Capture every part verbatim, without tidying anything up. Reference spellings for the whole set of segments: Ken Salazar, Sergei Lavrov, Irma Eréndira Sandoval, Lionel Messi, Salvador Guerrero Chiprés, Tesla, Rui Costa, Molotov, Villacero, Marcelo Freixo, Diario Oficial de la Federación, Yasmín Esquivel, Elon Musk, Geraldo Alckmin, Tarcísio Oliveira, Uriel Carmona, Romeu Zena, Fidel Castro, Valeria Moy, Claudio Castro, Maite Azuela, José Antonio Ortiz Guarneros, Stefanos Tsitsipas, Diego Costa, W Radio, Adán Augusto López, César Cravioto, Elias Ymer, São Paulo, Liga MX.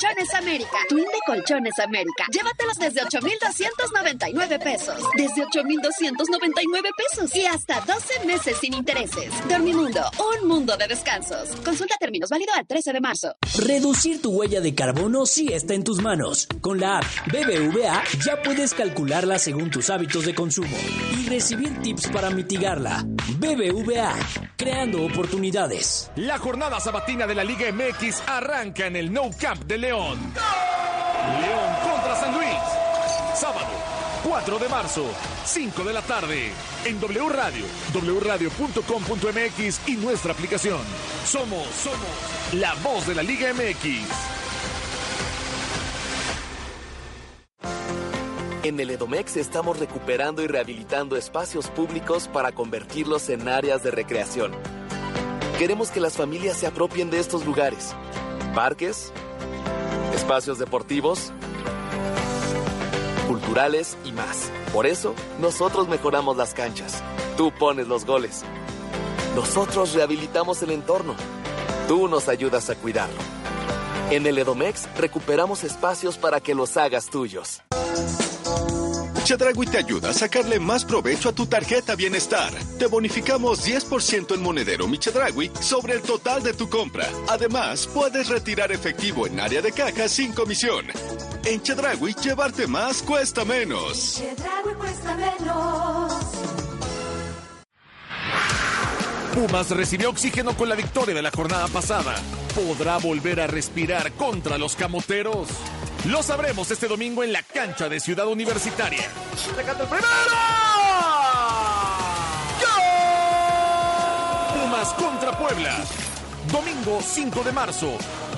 Colchones América, twin de Colchones América. Llévatelos desde ocho mil doscientos noventa y nueve pesos. Desde ocho mil doscientos noventa y nueve pesos. Y hasta doce meses sin intereses. Dormimundo, un mundo de descansos. Consulta términos, válido al trece de marzo. Reducir tu huella de carbono sí está en tus manos. Con la app B B V A ya puedes calcularla según tus hábitos de consumo y recibir tips para mitigarla. B B V A, creando oportunidades. La jornada sabatina de la Liga M X arranca en el Nou Camp de León. León contra San Luis. Sábado, cuatro de marzo, cinco de la tarde. En W Radio, w radio punto com punto m x y nuestra aplicación. Somos, somos la voz de la Liga M X. En el Edomex estamos recuperando y rehabilitando espacios públicos para convertirlos en áreas de recreación. Queremos que las familias se apropien de estos lugares. Parques, espacios deportivos, culturales y más. Por eso, nosotros mejoramos las canchas. Tú pones los goles. Nosotros rehabilitamos el entorno. Tú nos ayudas a cuidarlo. En el Edomex recuperamos espacios para que los hagas tuyos. Chedragui te ayuda a sacarle más provecho a tu tarjeta Bienestar. Te bonificamos diez por ciento en Monedero Mi Chedragui sobre el total de tu compra. Además, puedes retirar efectivo en área de caja sin comisión. En Chedragui, llevarte más cuesta menos. Chedragui cuesta menos. Pumas recibió oxígeno con la victoria de la jornada pasada. ¿Podrá volver a respirar contra los camoteros? Lo sabremos este domingo en la cancha de Ciudad Universitaria. ¡Le canta el primero! ¡Gol! Pumas contra Puebla. Domingo cinco de marzo,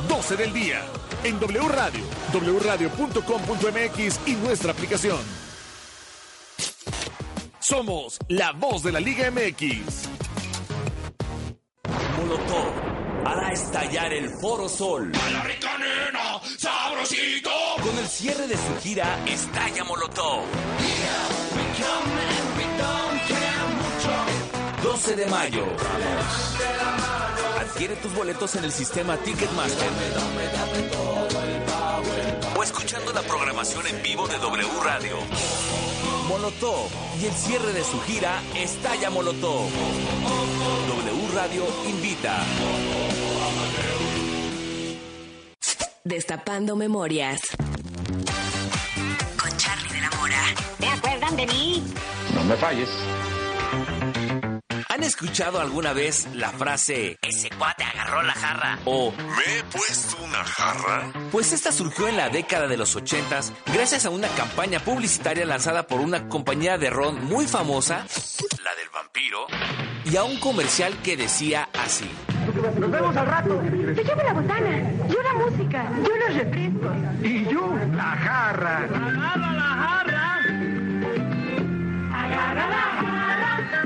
doce del día. En W Radio, w radio punto com punto m x y nuestra aplicación. Somos la voz de la Liga M X. Molotov hará estallar el Foro Sol. ¡A la rica nena, sabrosito! Con el cierre de su gira, Estalla Molotov. doce de mayo. Adquiere tus boletos en el sistema Ticketmaster. O escuchando la programación en vivo de W Radio. Molotov y el cierre de su gira, Estalla Molotov. W Radio invita. Destapando memorias. Con Charlie de la Mora. ¿Te acuerdan de mí? No me falles. ¿Han escuchado alguna vez la frase "ese cuate agarró la jarra" o "me he puesto una jarra"? Pues esta surgió en la década de los ochentas gracias a una campaña publicitaria lanzada por una compañía de ron muy famosa, la del vampiro, y a un comercial que decía así: nos vemos al rato. Te llevo la botana, yo la música, yo los refrescos. Y yo la jarra. Agarra la jarra. Agarra la jarra.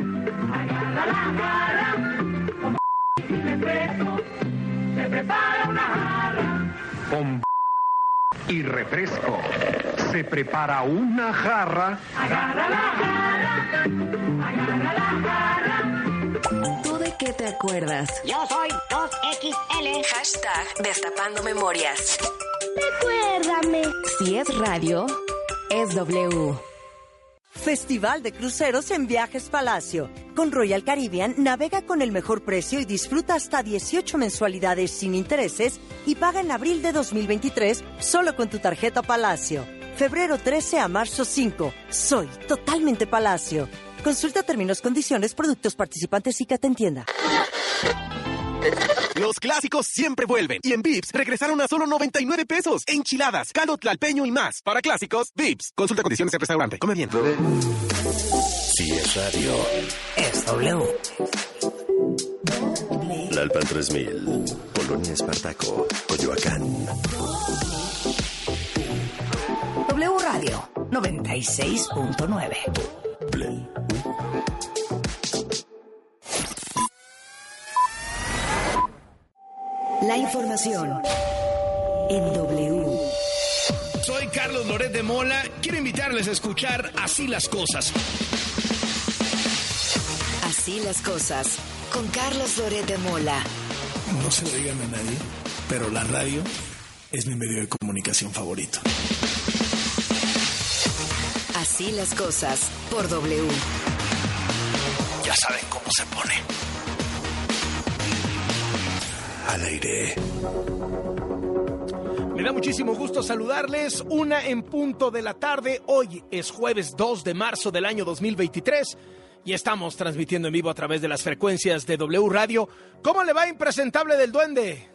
Agarra la jarra. Con y refresco se prepara una jarra. Con y refresco se prepara una jarra. Agarra la jarra. Agarra la jarra. ¿Tú de qué te acuerdas? Yo soy dos equis ele. Hashtag Destapando Memorias. Recuérdame. Si es radio, es W. Festival de Cruceros en Viajes Palacio. Con Royal Caribbean navega con el mejor precio y disfruta hasta dieciocho mensualidades sin intereses y paga en abril de dos mil veintitrés solo con tu tarjeta Palacio. febrero trece a marzo cinco. Soy totalmente Palacio. Consulta términos, condiciones, productos participantes y que te entienda. Los clásicos siempre vuelven. Y en Vips regresaron a solo noventa y nueve pesos. Enchiladas, caldo tlalpeño y más. Para clásicos, Vips. Consulta condiciones en restaurante. Come bien. Si es radio, es W. La Alpan tres mil, Polonia Espartaco, Coyoacán. W Radio noventa y seis punto nueve. Play. La información en W. Soy Carlos Loret de Mola. Quiero invitarles a escuchar Así las cosas. Así las cosas con Carlos Loret de Mola. No se lo digan a nadie, pero la radio es mi medio de comunicación favorito. Así las cosas por W. Ya saben cómo se pone. Al aire. Me da muchísimo gusto saludarles, una en punto de la tarde. Hoy es jueves dos de marzo del año dos mil veintitrés y estamos transmitiendo en vivo a través de las frecuencias de W Radio. ¿Cómo le va, impresentable del duende?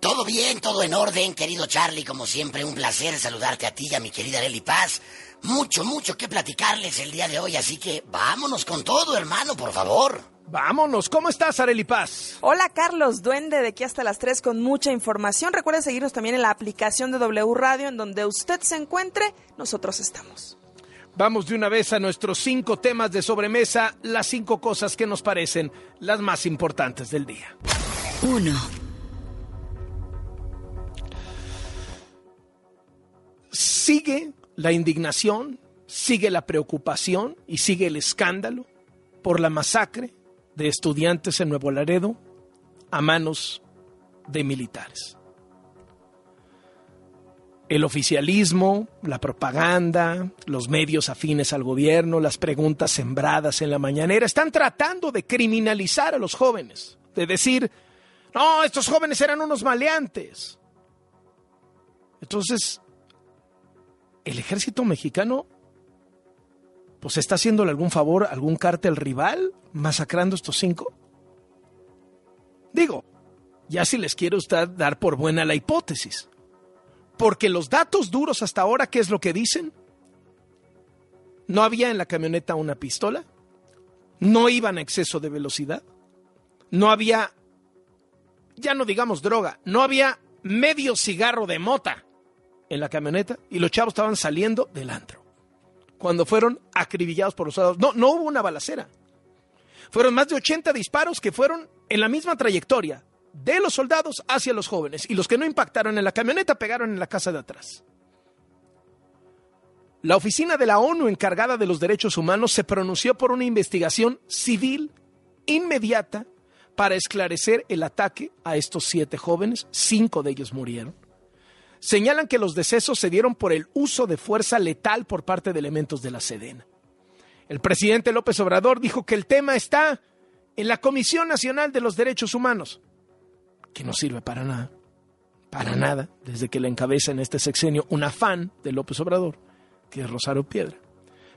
Todo bien, todo en orden, querido Charlie. Como siempre, un placer saludarte a ti y a mi querida Areli Paz. Mucho, mucho que platicarles el día de hoy, así que vámonos con todo, hermano, por favor. Vámonos, ¿cómo estás, Areli Paz? Hola, Carlos, duende, de aquí hasta las tres con mucha información. Recuerden seguirnos también en la aplicación de W Radio, en donde usted se encuentre, nosotros estamos. Vamos de una vez a nuestros cinco temas de sobremesa, las cinco cosas que nos parecen las más importantes del día. Uno. Sigue la indignación, sigue la preocupación y sigue el escándalo por la masacre de estudiantes en Nuevo Laredo a manos de militares. El oficialismo, la propaganda, los medios afines al gobierno, las preguntas sembradas en la mañanera, están tratando de criminalizar a los jóvenes, de decir, no, estos jóvenes eran unos maleantes. Entonces, el ejército mexicano pues está haciéndole algún favor a algún cártel rival masacrando estos cinco. Digo, ya si les quiere usted dar por buena la hipótesis, porque los datos duros hasta ahora, ¿qué es lo que dicen? No había en la camioneta una pistola, no iban a exceso de velocidad, no había, ya no digamos droga, no había medio cigarro de mota en la camioneta, y los chavos estaban saliendo del antro cuando fueron acribillados por los soldados. No, no hubo una balacera. Fueron más de ochenta disparos que fueron en la misma trayectoria de los soldados hacia los jóvenes, y los que no impactaron en la camioneta pegaron en la casa de atrás. La oficina de la ONU encargada de los derechos humanos se pronunció por una investigación civil inmediata para esclarecer el ataque a estos siete jóvenes. Cinco de ellos murieron. Señalan que los decesos se dieron por el uso de fuerza letal por parte de elementos de la Sedena. El presidente López Obrador dijo que el tema está en la Comisión Nacional de los Derechos Humanos, que no sirve para nada, para nada, desde que la encabeza en este sexenio una fan de López Obrador, que es Rosario Piedra.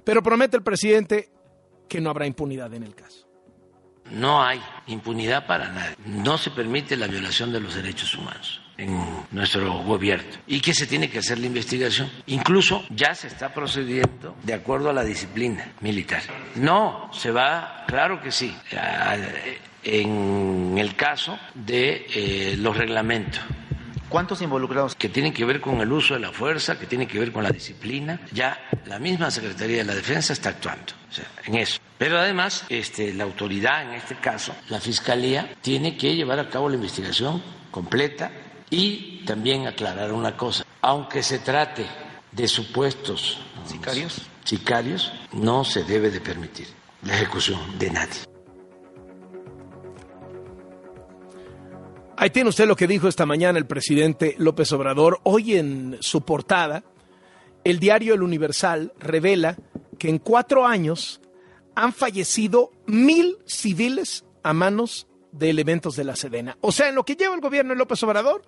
Pero promete el presidente que no habrá impunidad en el caso. No hay impunidad para nadie. No se permite la violación de los derechos humanos en nuestro gobierno, y que se tiene que hacer la investigación. Incluso ya se está procediendo de acuerdo a la disciplina militar. No, se va, claro que sí, en el caso de eh, los reglamentos. ¿Cuántos involucrados? Que tienen que ver con el uso de la fuerza, que tienen que ver con la disciplina. Ya la misma Secretaría de la Defensa está actuando, o sea, en eso. Pero además, este, la autoridad, en este caso, la Fiscalía, tiene que llevar a cabo la investigación completa. Y también aclarar una cosa, aunque se trate de supuestos sicarios, sicarios no se debe de permitir la ejecución de nadie. Ahí tiene usted lo que dijo esta mañana el presidente López Obrador. Hoy en su portada, el diario El Universal revela que en cuatro años han fallecido mil civiles a manos de elementos de la Sedena. O sea, en lo que lleva el gobierno de López Obrador,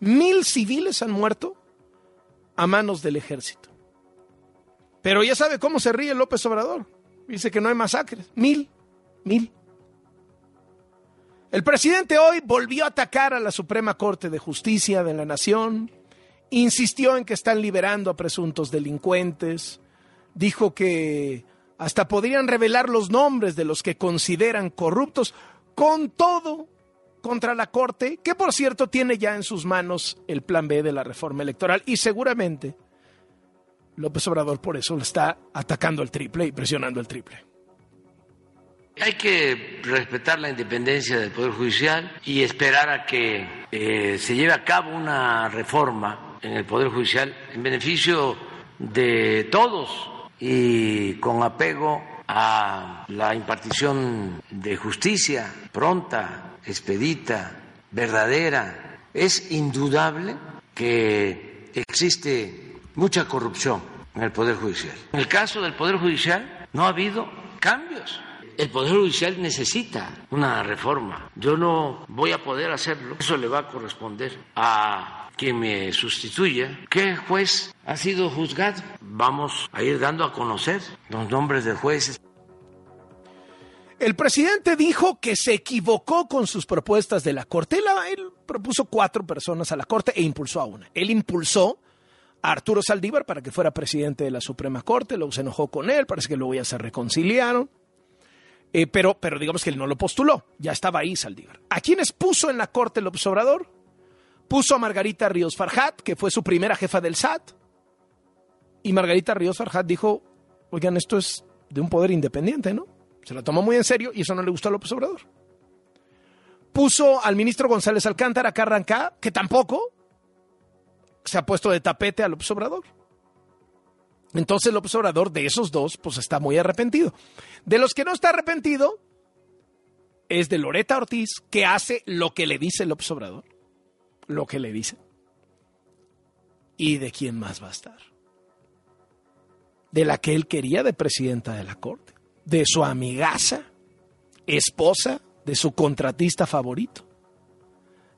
mil civiles han muerto a manos del ejército. Pero ya sabe cómo se ríe López Obrador. Dice que no hay masacres. Mil, mil. El presidente hoy volvió a atacar a la Suprema Corte de Justicia de la Nación. Insistió en que están liberando a presuntos delincuentes. Dijo que hasta podrían revelar los nombres de los que consideran corruptos. Con todo contra la Corte, que por cierto tiene ya en sus manos el plan B de la reforma electoral, y seguramente López Obrador por eso le está atacando al triple y presionando al triple. Hay que respetar la independencia del Poder Judicial y esperar a que eh, se lleve a cabo una reforma en el Poder Judicial en beneficio de todos y con apego a la impartición de justicia pronta, expedita, verdadera. Es indudable que existe mucha corrupción en el Poder Judicial. En el caso del Poder Judicial no ha habido cambios. El Poder Judicial necesita una reforma. Yo no voy a poder hacerlo. Eso le va a corresponder a quien me sustituya. ¿Qué juez ha sido juzgado? Vamos a ir dando a conocer los nombres de jueces. El presidente dijo que se equivocó con sus propuestas de la Corte. Él, él propuso cuatro personas a la Corte e impulsó a una. Él impulsó a Arturo Saldívar para que fuera presidente de la Suprema Corte. Luego se enojó con él. Parece que luego ya se reconciliaron. Eh, pero, pero digamos que él no lo postuló, ya estaba ahí Saldívar. ¿A quiénes puso en la Corte López Obrador? Puso a Margarita Ríos Farjat, que fue su primera jefa del S A T. Y Margarita Ríos Farjat dijo, oigan, esto es de un poder independiente, ¿no? Se lo tomó muy en serio y eso no le gustó a López Obrador. Puso al ministro González Alcántara Carrancá, que tampoco se ha puesto de tapete a López Obrador. Entonces López Obrador, de esos dos, pues está muy arrepentido. De los que no está arrepentido es de Loretta Ortiz, que hace lo que le dice López Obrador. Lo que le dice. ¿Y de quién más va a estar? De la que él quería de presidenta de la Corte. De su amigaza, esposa, de su contratista favorito.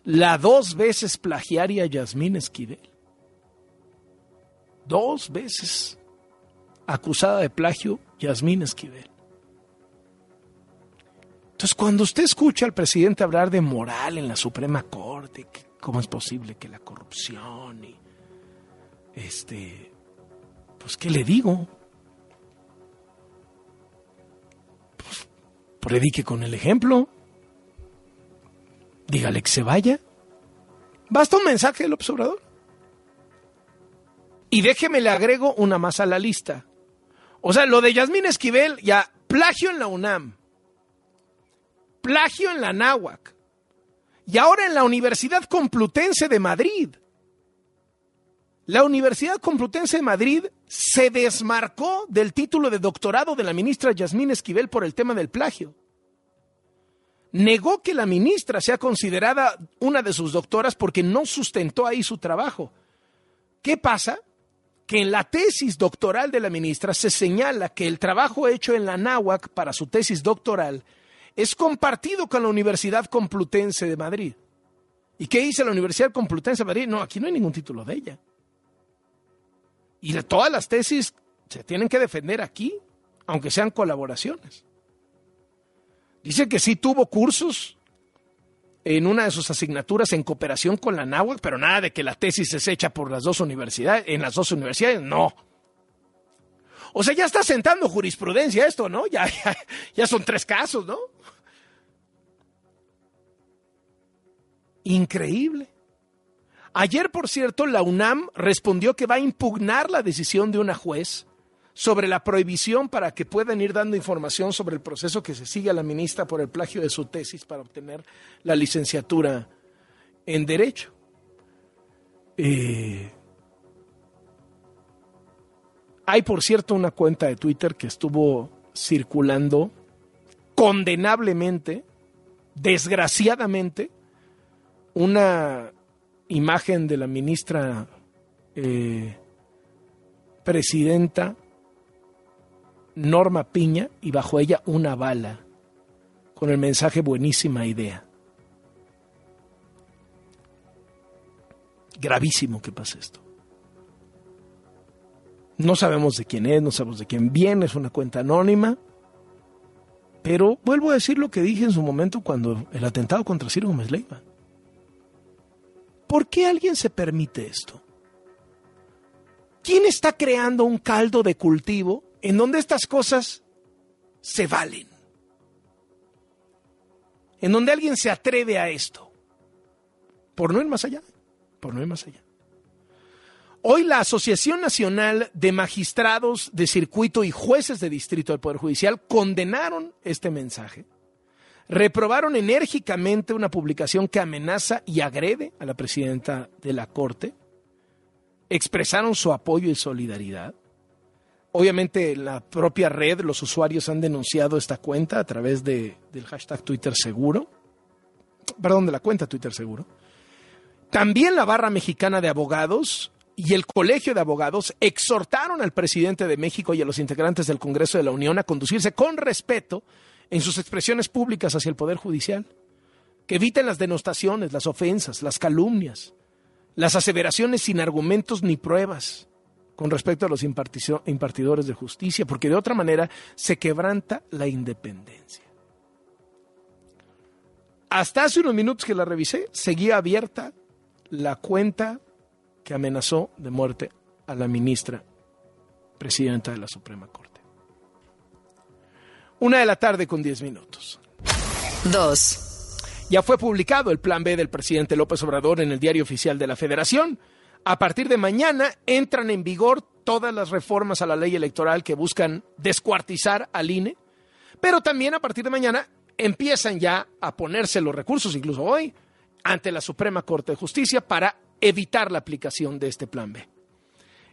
La dos veces plagiaria Yasmín Esquivel. Dos veces acusada de plagio, Yasmín Esquivel. Entonces, cuando usted escucha al presidente hablar de moral en la Suprema Corte, ¿cómo es posible que la corrupción y este, pues, ¿qué le digo? Pues, predique con el ejemplo. Dígale que se vaya. Basta un mensaje del observador. Y déjeme le agrego una más a la lista. O sea, lo de Yasmín Esquivel, ya, plagio en la UNAM, plagio en la Anáhuac, y ahora en la Universidad Complutense de Madrid. La Universidad Complutense de Madrid se desmarcó del título de doctorado de la ministra Yasmín Esquivel por el tema del plagio. Negó que la ministra sea considerada una de sus doctoras porque no sustentó ahí su trabajo. ¿Qué pasa? Que en la tesis doctoral de la ministra se señala que el trabajo hecho en la Anáhuac para su tesis doctoral es compartido con la Universidad Complutense de Madrid. ¿Y qué dice la Universidad Complutense de Madrid? No, aquí no hay ningún título de ella. Y de todas las tesis se tienen que defender aquí, aunque sean colaboraciones. Dice que sí tuvo cursos en una de sus asignaturas en cooperación con la Anáhuac, pero nada de que la tesis es hecha por las dos universidades, en las dos universidades, no. O sea, ya está sentando jurisprudencia esto, ¿no? Ya, ya, ya son tres casos, ¿no? Increíble. Ayer, por cierto, la UNAM respondió que va a impugnar la decisión de una juez sobre la prohibición para que puedan ir dando información sobre el proceso que se sigue a la ministra por el plagio de su tesis para obtener la licenciatura en Derecho. Eh, hay, por cierto, una cuenta de Twitter que estuvo circulando condenablemente, desgraciadamente, una imagen de la ministra eh, presidenta Norma Piña y bajo ella una bala con el mensaje buenísima idea. Gravísimo que pase esto. No sabemos de quién es, no sabemos de quién viene, es una cuenta anónima, pero vuelvo a decir lo que dije en su momento cuando el atentado contra Ciro Gómez Leiva. ¿Por qué alguien se permite esto? ¿Quién está creando un caldo de cultivo en donde estas cosas se valen? En donde alguien se atreve a esto. Por no ir más allá. Por no ir más allá. Hoy la Asociación Nacional de Magistrados de Circuito y Jueces de Distrito del Poder Judicial condenaron este mensaje. Reprobaron enérgicamente una publicación que amenaza y agrede a la presidenta de la Corte. Expresaron su apoyo y solidaridad. Obviamente la propia red, los usuarios han denunciado esta cuenta a través de, del hashtag TwitterSeguro, perdón, de la cuenta TwitterSeguro, También la Barra Mexicana de Abogados y el Colegio de Abogados exhortaron al presidente de México y a los integrantes del Congreso de la Unión a conducirse con respeto en sus expresiones públicas hacia el Poder Judicial, que eviten las denostaciones, las ofensas, las calumnias, las aseveraciones sin argumentos ni pruebas con respecto a los impartidores de justicia, porque de otra manera se quebranta la independencia. Hasta hace unos minutos que la revisé, seguía abierta la cuenta que amenazó de muerte a la ministra presidenta de la Suprema Corte. Una de la tarde con diez minutos. Dos. Ya fue publicado el plan B del presidente López Obrador en el Diario Oficial de la Federación. A partir de mañana entran en vigor todas las reformas a la ley electoral que buscan descuartizar al I N E, pero también a partir de mañana empiezan ya a ponerse los recursos, incluso hoy, ante la Suprema Corte de Justicia para evitar la aplicación de este plan B.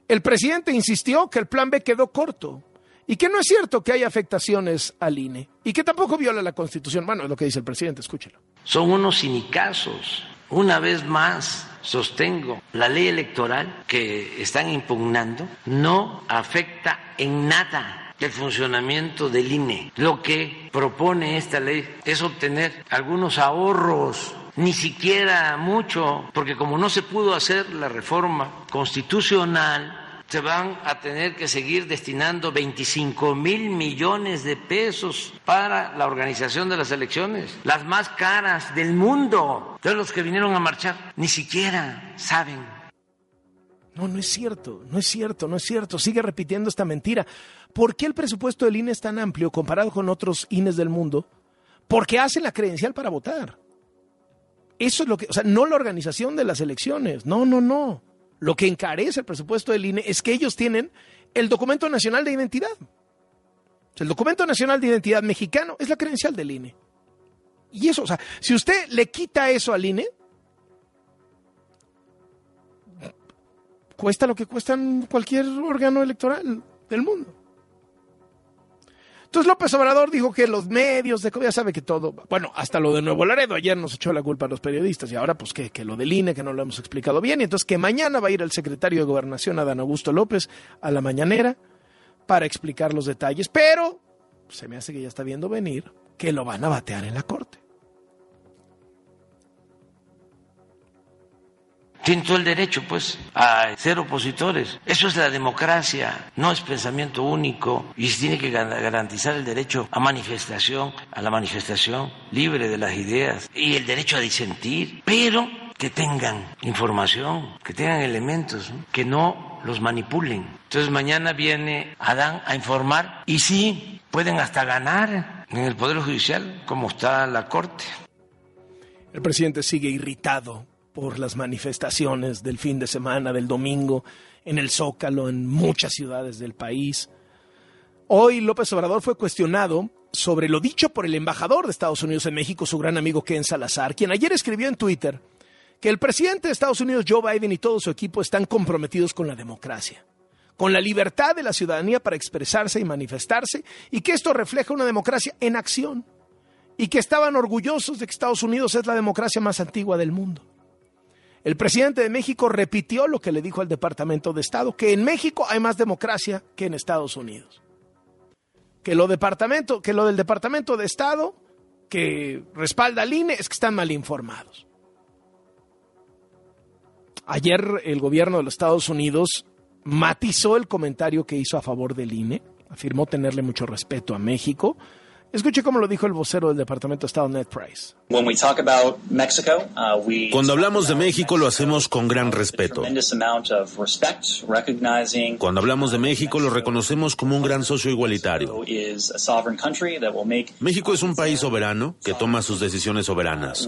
El presidente insistió que el plan B quedó corto y que no es cierto que haya afectaciones al I N E y que tampoco viola la Constitución. Bueno, es lo que dice el presidente, escúchelo. Son unos cinicazos. Una vez más sostengo, la ley electoral que están impugnando no afecta en nada el funcionamiento del I N E. Lo que propone esta ley es obtener algunos ahorros, ni siquiera mucho, porque como no se pudo hacer la reforma constitucional, se van a tener que seguir destinando veinticinco mil millones de pesos para la organización de las elecciones, las más caras del mundo. Entonces los que vinieron a marchar ni siquiera saben. No, no es cierto, no es cierto, no es cierto. Sigue repitiendo esta mentira. ¿Por qué el presupuesto del I N E es tan amplio comparado con otros I N Es del mundo? Porque hacen la credencial para votar. Eso es lo que, o sea, no la organización de las elecciones. No, no, no. Lo que encarece el presupuesto del I N E es que ellos tienen el documento nacional de identidad. O sea, el documento nacional de identidad mexicano es la credencial del I N E. Y eso, o sea, si usted le quita eso al I N E, cuesta lo que cuesta cualquier órgano electoral del mundo. Entonces López Obrador dijo que los medios de ya sabe que todo, bueno, hasta lo de Nuevo Laredo, ayer nos echó la culpa a los periodistas y ahora pues que, que lo del I N E, que no lo hemos explicado bien, y entonces que mañana va a ir el secretario de Gobernación, Adán Augusto López, a la mañanera para explicar los detalles, pero se me hace que ya está viendo venir que lo van a batear en la corte. Tienen todo el derecho, pues, a ser opositores. Eso es la democracia, no es pensamiento único. Y se tiene que garantizar el derecho a manifestación, a la manifestación libre de las ideas y el derecho a disentir. Pero que tengan información, que tengan elementos, ¿no? Que no los manipulen. Entonces mañana viene Adán a informar y sí, pueden hasta ganar en el Poder Judicial, como está la Corte. El presidente sigue irritado por las manifestaciones del fin de semana, del domingo, en el Zócalo, en muchas ciudades del país. Hoy López Obrador fue cuestionado sobre lo dicho por el embajador de Estados Unidos en México, su gran amigo Ken Salazar, quien ayer escribió en Twitter que el presidente de Estados Unidos, Joe Biden, y todo su equipo están comprometidos con la democracia, con la libertad de la ciudadanía para expresarse y manifestarse, y que esto refleja una democracia en acción, y que estaban orgullosos de que Estados Unidos es la democracia más antigua del mundo. El presidente de México repitió lo que le dijo al Departamento de Estado, que en México hay más democracia que en Estados Unidos. Que lo, departamento, que lo del Departamento de Estado que respalda al I N E es que están mal informados. Ayer el gobierno de los Estados Unidos matizó el comentario que hizo a favor del I N E, afirmó tenerle mucho respeto a México. Escuche cómo lo dijo el vocero del Departamento de Estado, Ned Price. Cuando hablamos de México, lo hacemos con gran respeto. Cuando hablamos de México, lo reconocemos como un gran socio igualitario. México es un país soberano que toma sus decisiones soberanas.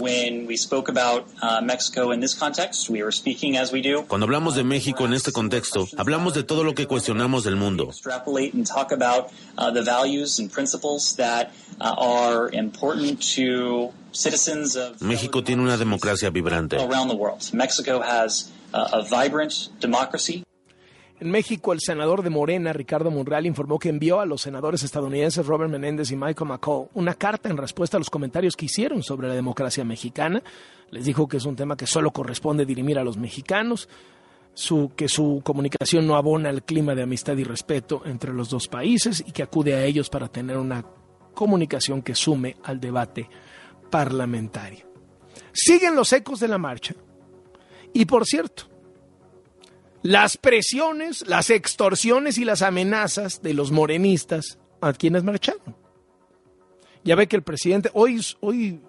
Cuando hablamos de México en este contexto, hablamos de todo lo que cuestionamos del mundo. México tiene una democracia vibrante. En México, el senador de Morena, Ricardo Monreal, informó que envió a los senadores estadounidenses Robert Menéndez y Michael McCaul una carta en respuesta a los comentarios que hicieron sobre la democracia mexicana. Les dijo que es un tema que solo corresponde dirimir a los mexicanos, su, que su comunicación no abona el clima de amistad y respeto entre los dos países y que acude a ellos para tener una comunicación que sume al debate parlamentario. Siguen los ecos de la marcha. Y por cierto, las presiones, las extorsiones y las amenazas de los morenistas a quienes marcharon. Ya ve que el presidente hoy, hoy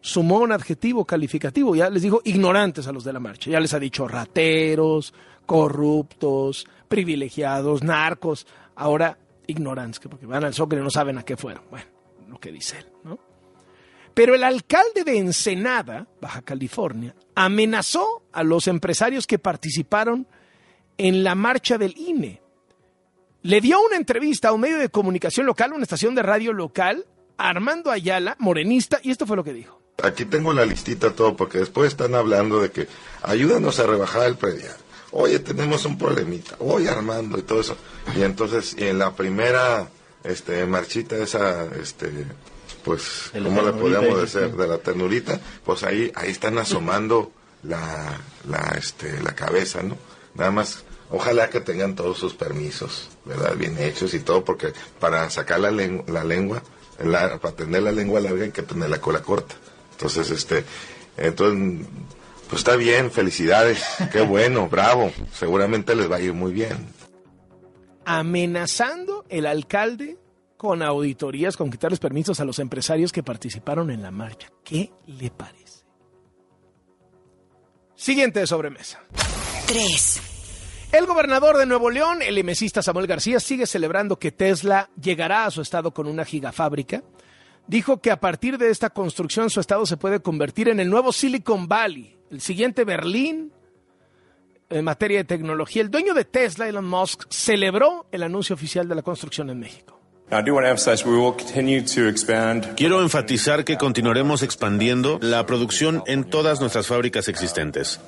sumó un adjetivo calificativo, ya les dijo ignorantes a los de la marcha, ya les ha dicho rateros, corruptos, privilegiados, narcos, ahora ignorantes, porque van al Zócalo y no saben a qué fueron. Bueno, lo que dice él, ¿no? Pero el alcalde de Ensenada, Baja California, amenazó a los empresarios que participaron en la marcha del I N E. Le dio una entrevista a un medio de comunicación local, una estación de radio local, Armando Ayala, morenista, y esto fue lo que dijo. Aquí tengo la listita todo, porque después están hablando de que ayúdanos a rebajar el predial. Oye, tenemos un problemita. Oye, Armando, y todo eso. Y entonces, y en la primera este, marchita esa... este pues, ¿cómo la podíamos decir? De la ternurita, pues ahí ahí están asomando la, la, este, la cabeza, ¿no? Nada más, ojalá que tengan todos sus permisos, ¿verdad? Bien hechos y todo, porque para sacar la, lengu- la lengua, la, para tener la lengua larga hay que tener la cola corta. Entonces, este, entonces, pues está bien, felicidades, qué bueno, bravo, seguramente les va a ir muy bien. Amenazando el alcalde con auditorías, con quitarles permisos a los empresarios que participaron en la marcha. ¿Qué le parece? Siguiente de sobremesa. Tres. El gobernador de Nuevo León, el emesista Samuel García, sigue celebrando que Tesla llegará a su estado con una gigafábrica. Dijo que a partir de esta construcción su estado se puede convertir en el nuevo Silicon Valley, el siguiente Berlín en materia de tecnología. El dueño de Tesla, Elon Musk, celebró el anuncio oficial de la construcción en México. Quiero enfatizar que continuaremos expandiendo la producción en todas nuestras fábricas existentes,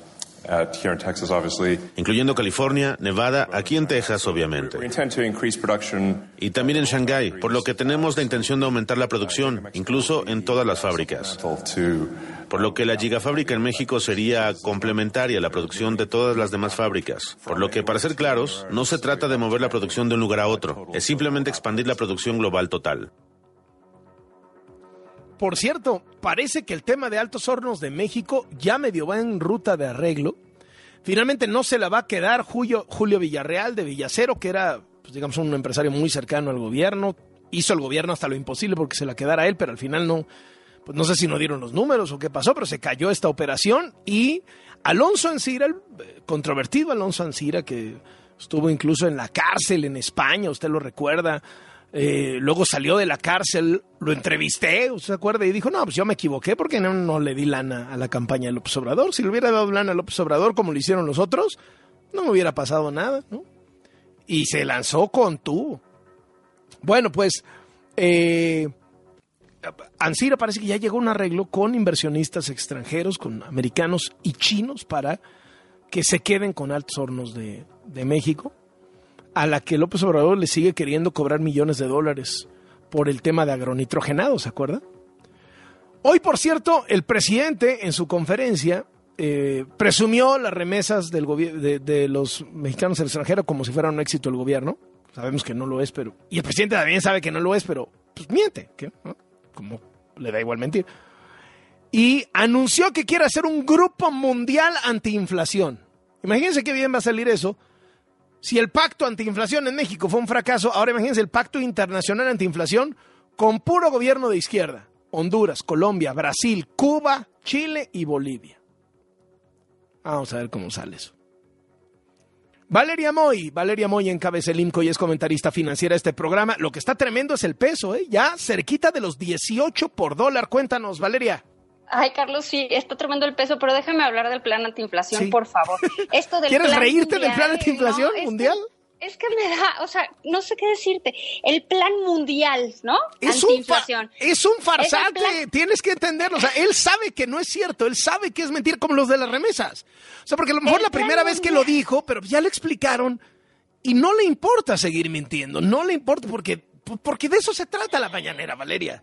incluyendo California, Nevada, aquí en Texas, obviamente. Y también en Shanghái, por lo que tenemos la intención de aumentar la producción, incluso en todas las fábricas. Por lo que la gigafábrica en México sería complementaria a la producción de todas las demás fábricas. Por lo que, para ser claros, no se trata de mover la producción de un lugar a otro, es simplemente expandir la producción global total. Por cierto, parece que el tema de Altos Hornos de México ya medio va en ruta de arreglo. Finalmente no se la va a quedar Julio, Julio Villarreal de Villacero, que era, pues, digamos, un empresario muy cercano al gobierno. Hizo el gobierno hasta lo imposible porque se la quedara él, pero al final no... Pues no sé si no dieron los números o qué pasó, pero se cayó esta operación y Alonso Ancira, el controvertido Alonso Ancira, que estuvo incluso en la cárcel en España, usted lo recuerda, eh, luego salió de la cárcel, lo entrevisté, ¿usted se acuerda? Y dijo, no, pues yo me equivoqué porque no, no le di lana a la campaña de López Obrador. Si le hubiera dado lana a López Obrador como lo hicieron los otros, no me hubiera pasado nada, ¿no? Y se lanzó con tubo. Bueno, pues... Eh, Ancira parece que ya llegó a un arreglo con inversionistas extranjeros, con americanos y chinos para que se queden con Altos Hornos de, de México, a la que López Obrador le sigue queriendo cobrar millones de dólares por el tema de agronitrogenado, ¿se acuerda? Hoy, por cierto, el presidente en su conferencia eh, presumió las remesas del gobi- de, de los mexicanos al extranjero como si fuera un éxito el gobierno. Sabemos que no lo es, pero... Y el presidente también sabe que no lo es, pero pues miente, ¿qué? ¿No? Como le da igual mentir. Y anunció que quiere hacer un grupo mundial antiinflación. Imagínense qué bien va a salir eso. Si el pacto antiinflación en México fue un fracaso, ahora imagínense el pacto internacional antiinflación con puro gobierno de izquierda. Honduras, Colombia, Brasil, Cuba, Chile y Bolivia. Vamos a ver cómo sale eso. Valeria Moy, Valeria Moy encabeza el I M C O y es comentarista financiera de este programa. Lo que está tremendo es el peso, ¿eh? Ya cerquita de los dieciocho por dólar. Cuéntanos, Valeria. Ay, Carlos, sí, está tremendo el peso, pero déjame hablar del plan antiinflación, sí, por favor. Esto del ¿Quieres plan reírte mundial, del plan antiinflación no, mundial? Que, es que me da, o sea, no sé qué decirte. El plan mundial, ¿no? Es antiinflación. Un fa- es un farsante, es plan... tienes que entenderlo. O sea, él sabe que no es cierto, él sabe que es mentir, como los de las remesas. O sea, porque a lo mejor el la primera mundial. vez que lo dijo, pero ya le explicaron Y no le importa seguir mintiendo, no le importa, porque, porque de eso se trata la mañanera, Valeria.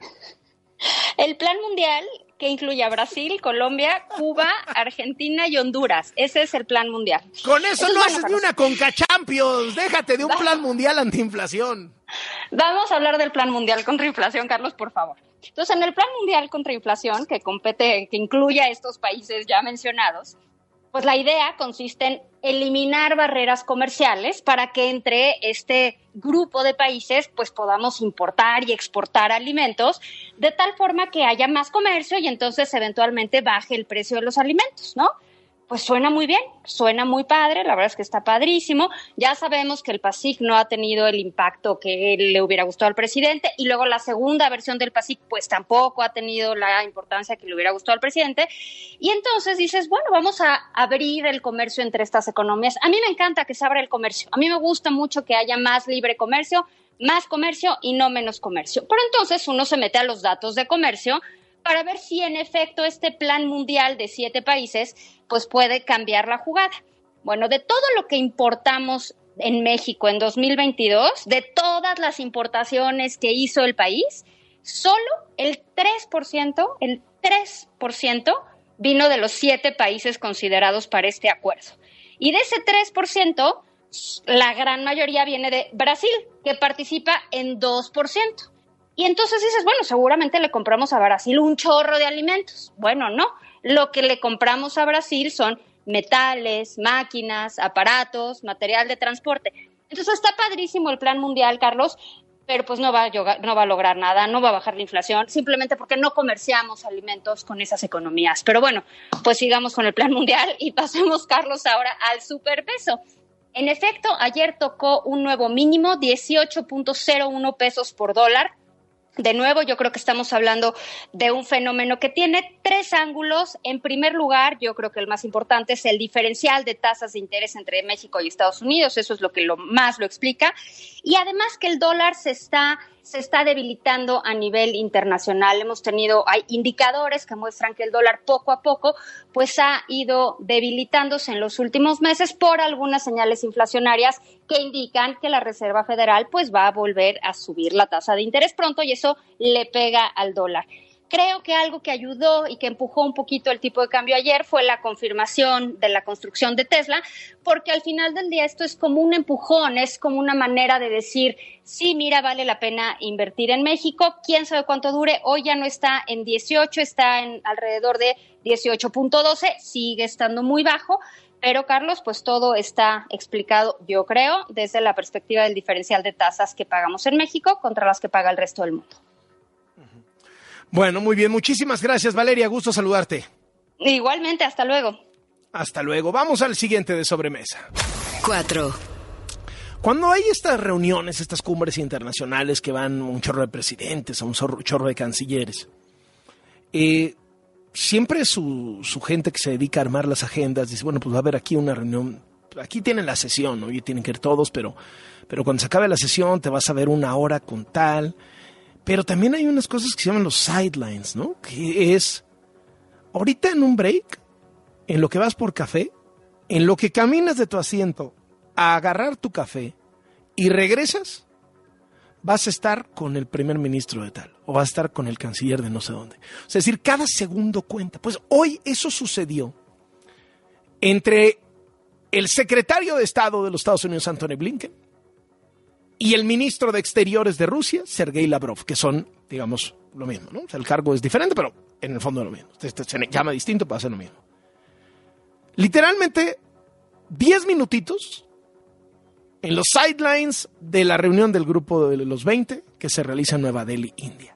El plan mundial que incluye a Brasil, Colombia, Cuba, Argentina y Honduras. Ese es el plan mundial. Con eso, eso no es bueno, haces Carlos. Ni una Conca Champions. Déjate de un Vamos. Plan mundial antiinflación. Vamos a hablar del plan mundial contra inflación, Carlos, por favor. Entonces, en el plan mundial contra inflación, que compete, que incluye a estos países ya mencionados, pues la idea consiste en eliminar barreras comerciales para que entre este grupo de países pues podamos importar y exportar alimentos de tal forma que haya más comercio y entonces eventualmente baje el precio de los alimentos, ¿no? Pues suena muy bien, suena muy padre, la verdad es que está padrísimo. Ya sabemos que el PACIC no ha tenido el impacto que le hubiera gustado al presidente y luego la segunda versión del PACIC pues tampoco ha tenido la importancia que le hubiera gustado al presidente. Y entonces dices, bueno, vamos a abrir el comercio entre estas economías. A mí me encanta que se abra el comercio, a mí me gusta mucho que haya más libre comercio, más comercio y no menos comercio. Pero entonces uno se mete a los datos de comercio para ver si en efecto este plan mundial de siete países pues puede cambiar la jugada. Bueno, de todo lo que importamos en México en dos mil veintidós, de todas las importaciones que hizo el país, solo el tres por ciento, el tres por ciento vino de los siete países considerados para este acuerdo. Y de ese tres por ciento, la gran mayoría viene de Brasil, que participa en dos por ciento. Y entonces dices, bueno, seguramente le compramos a Brasil un chorro de alimentos. Bueno, no. Lo que le compramos a Brasil son metales, máquinas, aparatos, material de transporte. Entonces está padrísimo el plan mundial, Carlos, pero pues no va a, no va a lograr nada, no va a bajar la inflación, simplemente porque no comerciamos alimentos con esas economías. Pero bueno, pues sigamos con el plan mundial y pasemos, Carlos, ahora al superpeso. En efecto, ayer tocó un nuevo mínimo, dieciocho punto cero uno pesos por dólar. De nuevo, yo creo que estamos hablando de un fenómeno que tiene tres ángulos. En primer lugar, yo creo que el más importante es el diferencial de tasas de interés entre México y Estados Unidos. Eso es lo que lo más lo explica. Y además que el dólar se está... se está debilitando a nivel internacional. Hemos tenido, hay indicadores que muestran que el dólar poco a poco pues ha ido debilitándose en los últimos meses por algunas señales inflacionarias que indican que la Reserva Federal pues va a volver a subir la tasa de interés pronto y eso le pega al dólar. Creo que algo que ayudó y que empujó un poquito el tipo de cambio ayer fue la confirmación de la construcción de Tesla, porque al final del día esto es como un empujón, es como una manera de decir, sí, mira, vale la pena invertir en México, quién sabe cuánto dure, hoy ya no está en dieciocho, está en alrededor de dieciocho punto doce, sigue estando muy bajo, pero Carlos, pues todo está explicado, yo creo, desde la perspectiva del diferencial de tasas que pagamos en México contra las que paga el resto del mundo. Bueno, muy bien. Muchísimas gracias, Valeria. Gusto saludarte. Igualmente. Hasta luego. Hasta luego. Vamos al siguiente de sobremesa. Cuatro. Cuando hay estas reuniones, estas cumbres internacionales que van un chorro de presidentes, a un chorro de cancilleres, eh, siempre su, su gente que se dedica a armar las agendas dice, bueno, pues va a haber aquí una reunión. Aquí tienen la sesión, ¿no? Y tienen que ir todos, pero, pero cuando se acabe la sesión te vas a ver una hora con tal... Pero también hay unas cosas que se llaman los sidelines, ¿no? Que es, ahorita en un break, en lo que vas por café, en lo que caminas de tu asiento a agarrar tu café y regresas, vas a estar con el primer ministro de tal, o vas a estar con el canciller de no sé dónde. Es decir, cada segundo cuenta. Pues hoy eso sucedió entre el secretario de Estado de los Estados Unidos, Anthony Blinken, y el ministro de Exteriores de Rusia, Sergei Lavrov, que son, digamos, lo mismo, ¿no? O sea, el cargo es diferente, pero en el fondo es lo mismo. Se llama distinto, pero hace lo mismo. Literalmente, diez minutitos en los sidelines de la reunión del grupo de los veinte que se realiza en Nueva Delhi, India.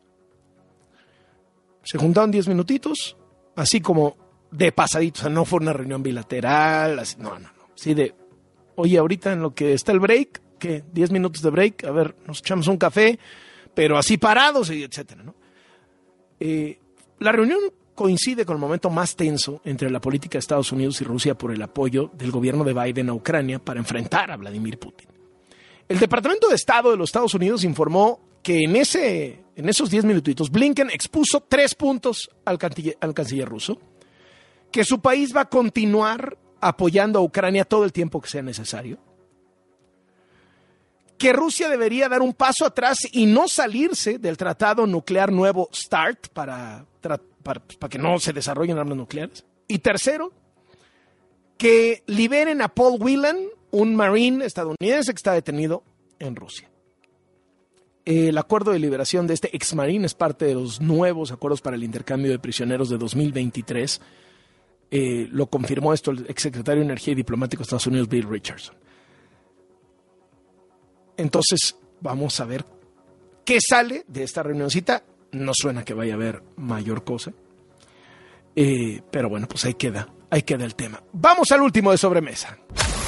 Se juntaron diez minutitos, así como de pasadito. O sea, no fue una reunión bilateral, así, no, no, no. Así de, oye, ahorita en lo que está el break, ¿qué? diez minutos de break, a ver, nos echamos un café, pero así parados, y etcétera, ¿no? Eh, la reunión coincide con el momento más tenso entre la política de Estados Unidos y Rusia por el apoyo del gobierno de Biden a Ucrania para enfrentar a Vladimir Putin. El Departamento de Estado de los Estados Unidos informó que en, ese, en esos diez minutitos Blinken expuso tres puntos al canciller, al canciller ruso, que su país va a continuar apoyando a Ucrania todo el tiempo que sea necesario, que Rusia debería dar un paso atrás y no salirse del tratado nuclear nuevo START para, para, para que no se desarrollen armas nucleares. Y tercero, que liberen a Paul Whelan, un marine estadounidense que está detenido en Rusia. El acuerdo de liberación de este ex marine es parte de los nuevos acuerdos para el intercambio de prisioneros de dos mil veintitrés. Eh, lo confirmó esto el exsecretario de Energía y Diplomático de Estados Unidos, Bill Richardson. Entonces, vamos a ver qué sale de esta reunioncita. No suena que vaya a haber mayor cosa. Eh, pero bueno, pues ahí queda, ahí queda el tema. Vamos al último de sobremesa.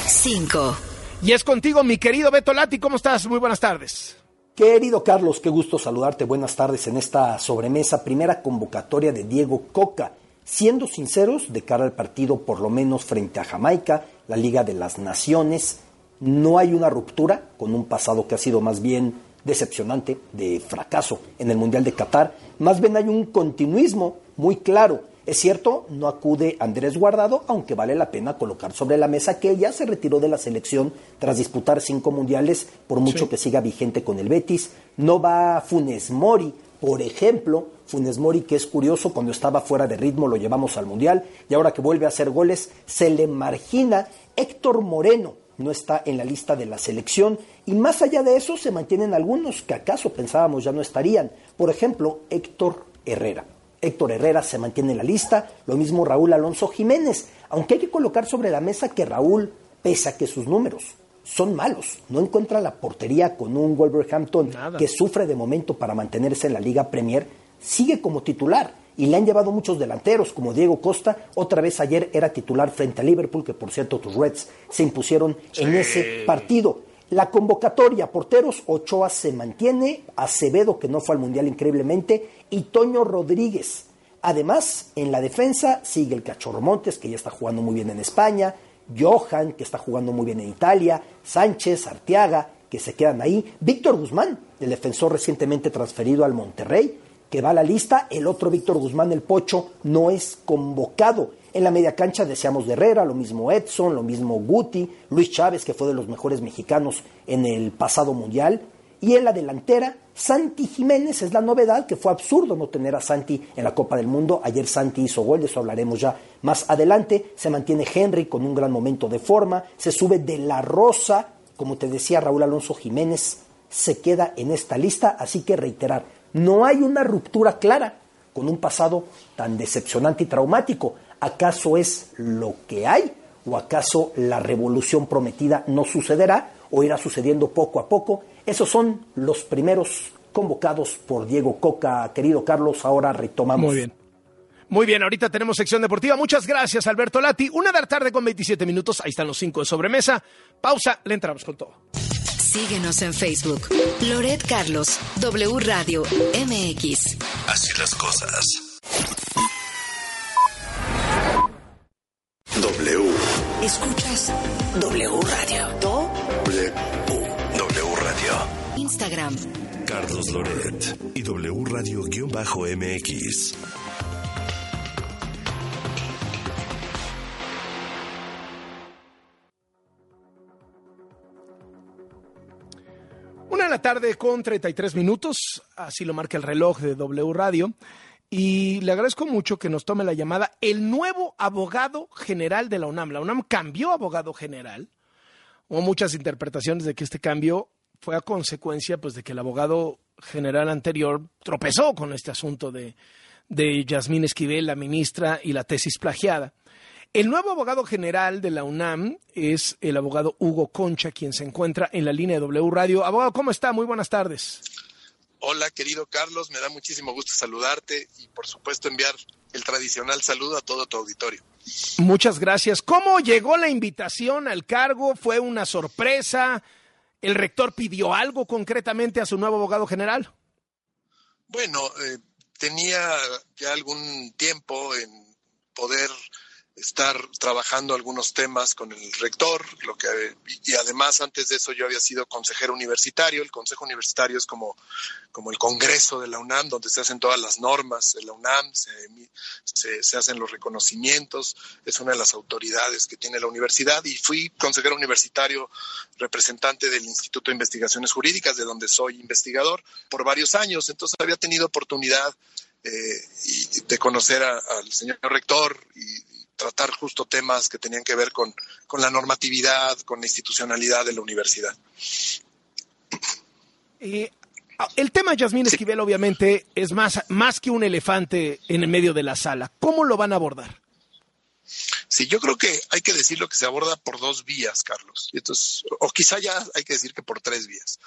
Cinco. Y es contigo, mi querido Beto Lati. ¿Cómo estás? Muy buenas tardes. Querido Carlos, qué gusto saludarte. Buenas tardes en esta sobremesa. Primera convocatoria de Diego Coca. Siendo sinceros, de cara al partido, por lo menos frente a Jamaica, la Liga de las Naciones, no hay una ruptura con un pasado que ha sido más bien decepcionante, de fracaso en el Mundial de Qatar. Más bien hay un continuismo muy claro. Es cierto, no acude Andrés Guardado, aunque vale la pena colocar sobre la mesa que ya se retiró de la selección tras disputar cinco mundiales, por mucho sí. que siga vigente con el Betis. No va Funes Mori, por ejemplo. Funes Mori, que es curioso, cuando estaba fuera de ritmo lo llevamos al Mundial, y ahora que vuelve a hacer goles se le margina. Héctor Moreno no está en la lista de la selección, y más allá de eso se mantienen algunos que acaso pensábamos ya no estarían. Por ejemplo, Héctor Herrera. Héctor Herrera se mantiene en la lista, lo mismo Raúl Alonso Jiménez, aunque hay que colocar sobre la mesa que Raúl, pese a que sus números son malos, no encuentra la portería con un Wolverhampton Nada. que sufre de momento para mantenerse en la Liga Premier, sigue como titular, y le han llevado muchos delanteros, como Diego Costa. Otra vez ayer era titular frente a Liverpool, que por cierto tus Reds se impusieron sí. en ese partido. La convocatoria, porteros, Ochoa se mantiene, Acevedo, que no fue al Mundial increíblemente, y Toño Rodríguez. Además, en la defensa sigue el Cachorro Montes, que ya está jugando muy bien en España, Johan, que está jugando muy bien en Italia, Sánchez, Arteaga, que se quedan ahí, Víctor Guzmán, el defensor recientemente transferido al Monterrey, que va a la lista. El otro Víctor Guzmán, el Pocho, no es convocado. En la media cancha deseamos de Herrera, lo mismo Edson, lo mismo Guti, Luis Chávez, que fue de los mejores mexicanos en el pasado mundial. Y en la delantera, Santi Jiménez es la novedad, que fue absurdo no tener a Santi en la Copa del Mundo. Ayer Santi hizo gol, de eso hablaremos ya más adelante. Se mantiene Henry con un gran momento de forma. Se sube De la Rosa, como te decía, Raúl Alonso Jiménez se queda en esta lista. Así que reiterar, no hay una ruptura clara con un pasado tan decepcionante y traumático. ¿Acaso es lo que hay? ¿O acaso la revolución prometida no sucederá o irá sucediendo poco a poco? Esos son los primeros convocados por Diego Coca, querido Carlos. Ahora retomamos. Muy bien. Muy bien, ahorita tenemos sección deportiva. Muchas gracias, Alberto Lati. Una de la tarde con veintisiete minutos. Ahí están los cinco de sobremesa. Pausa, le entramos con todo. Síguenos en Facebook. Loret Carlos, W Radio M X. Así las cosas. W. Escuchas W Radio. Do. W. W Radio. Instagram. Carlos Loret y W Radio-M X. Una de la tarde con treinta y tres minutos. Así lo marca el reloj de W Radio. Y le agradezco mucho que nos tome la llamada el nuevo abogado general de la UNAM. La UNAM cambió abogado general. Hubo muchas interpretaciones de que este cambio fue a consecuencia pues, de que el abogado general anterior tropezó con este asunto de, de Yasmín Esquivel, la ministra, y la tesis plagiada. El nuevo abogado general de la UNAM es el abogado Hugo Concha, quien se encuentra en la línea de W Radio. Abogado, ¿cómo está? Muy buenas tardes. Hola, querido Carlos, me da muchísimo gusto saludarte y, por supuesto, enviar el tradicional saludo a todo tu auditorio. Muchas gracias. ¿Cómo llegó la invitación al cargo? ¿Fue una sorpresa? ¿El rector pidió algo concretamente a su nuevo abogado general? Bueno, eh, tenía ya algún tiempo en poder estar trabajando algunos temas con el rector, lo que y además antes de eso yo había sido consejero universitario. El consejo universitario es como, como el congreso de la UNAM, donde se hacen todas las normas de la UNAM, se, se, se hacen los reconocimientos, es una de las autoridades que tiene la universidad, y fui consejero universitario representante del Instituto de Investigaciones Jurídicas, de donde soy investigador, por varios años. Entonces había tenido oportunidad eh, y de conocer a, al señor rector y tratar justo temas que tenían que ver con, con la normatividad, con la institucionalidad de la universidad. Eh, el tema de Yasmín Esquivel, sí, obviamente es más, más que un elefante en el medio de la sala. ¿Cómo lo van a abordar? Sí, yo creo que hay que decirlo que se aborda por dos vías, Carlos. Entonces, o quizá ya hay que decir que por tres vías.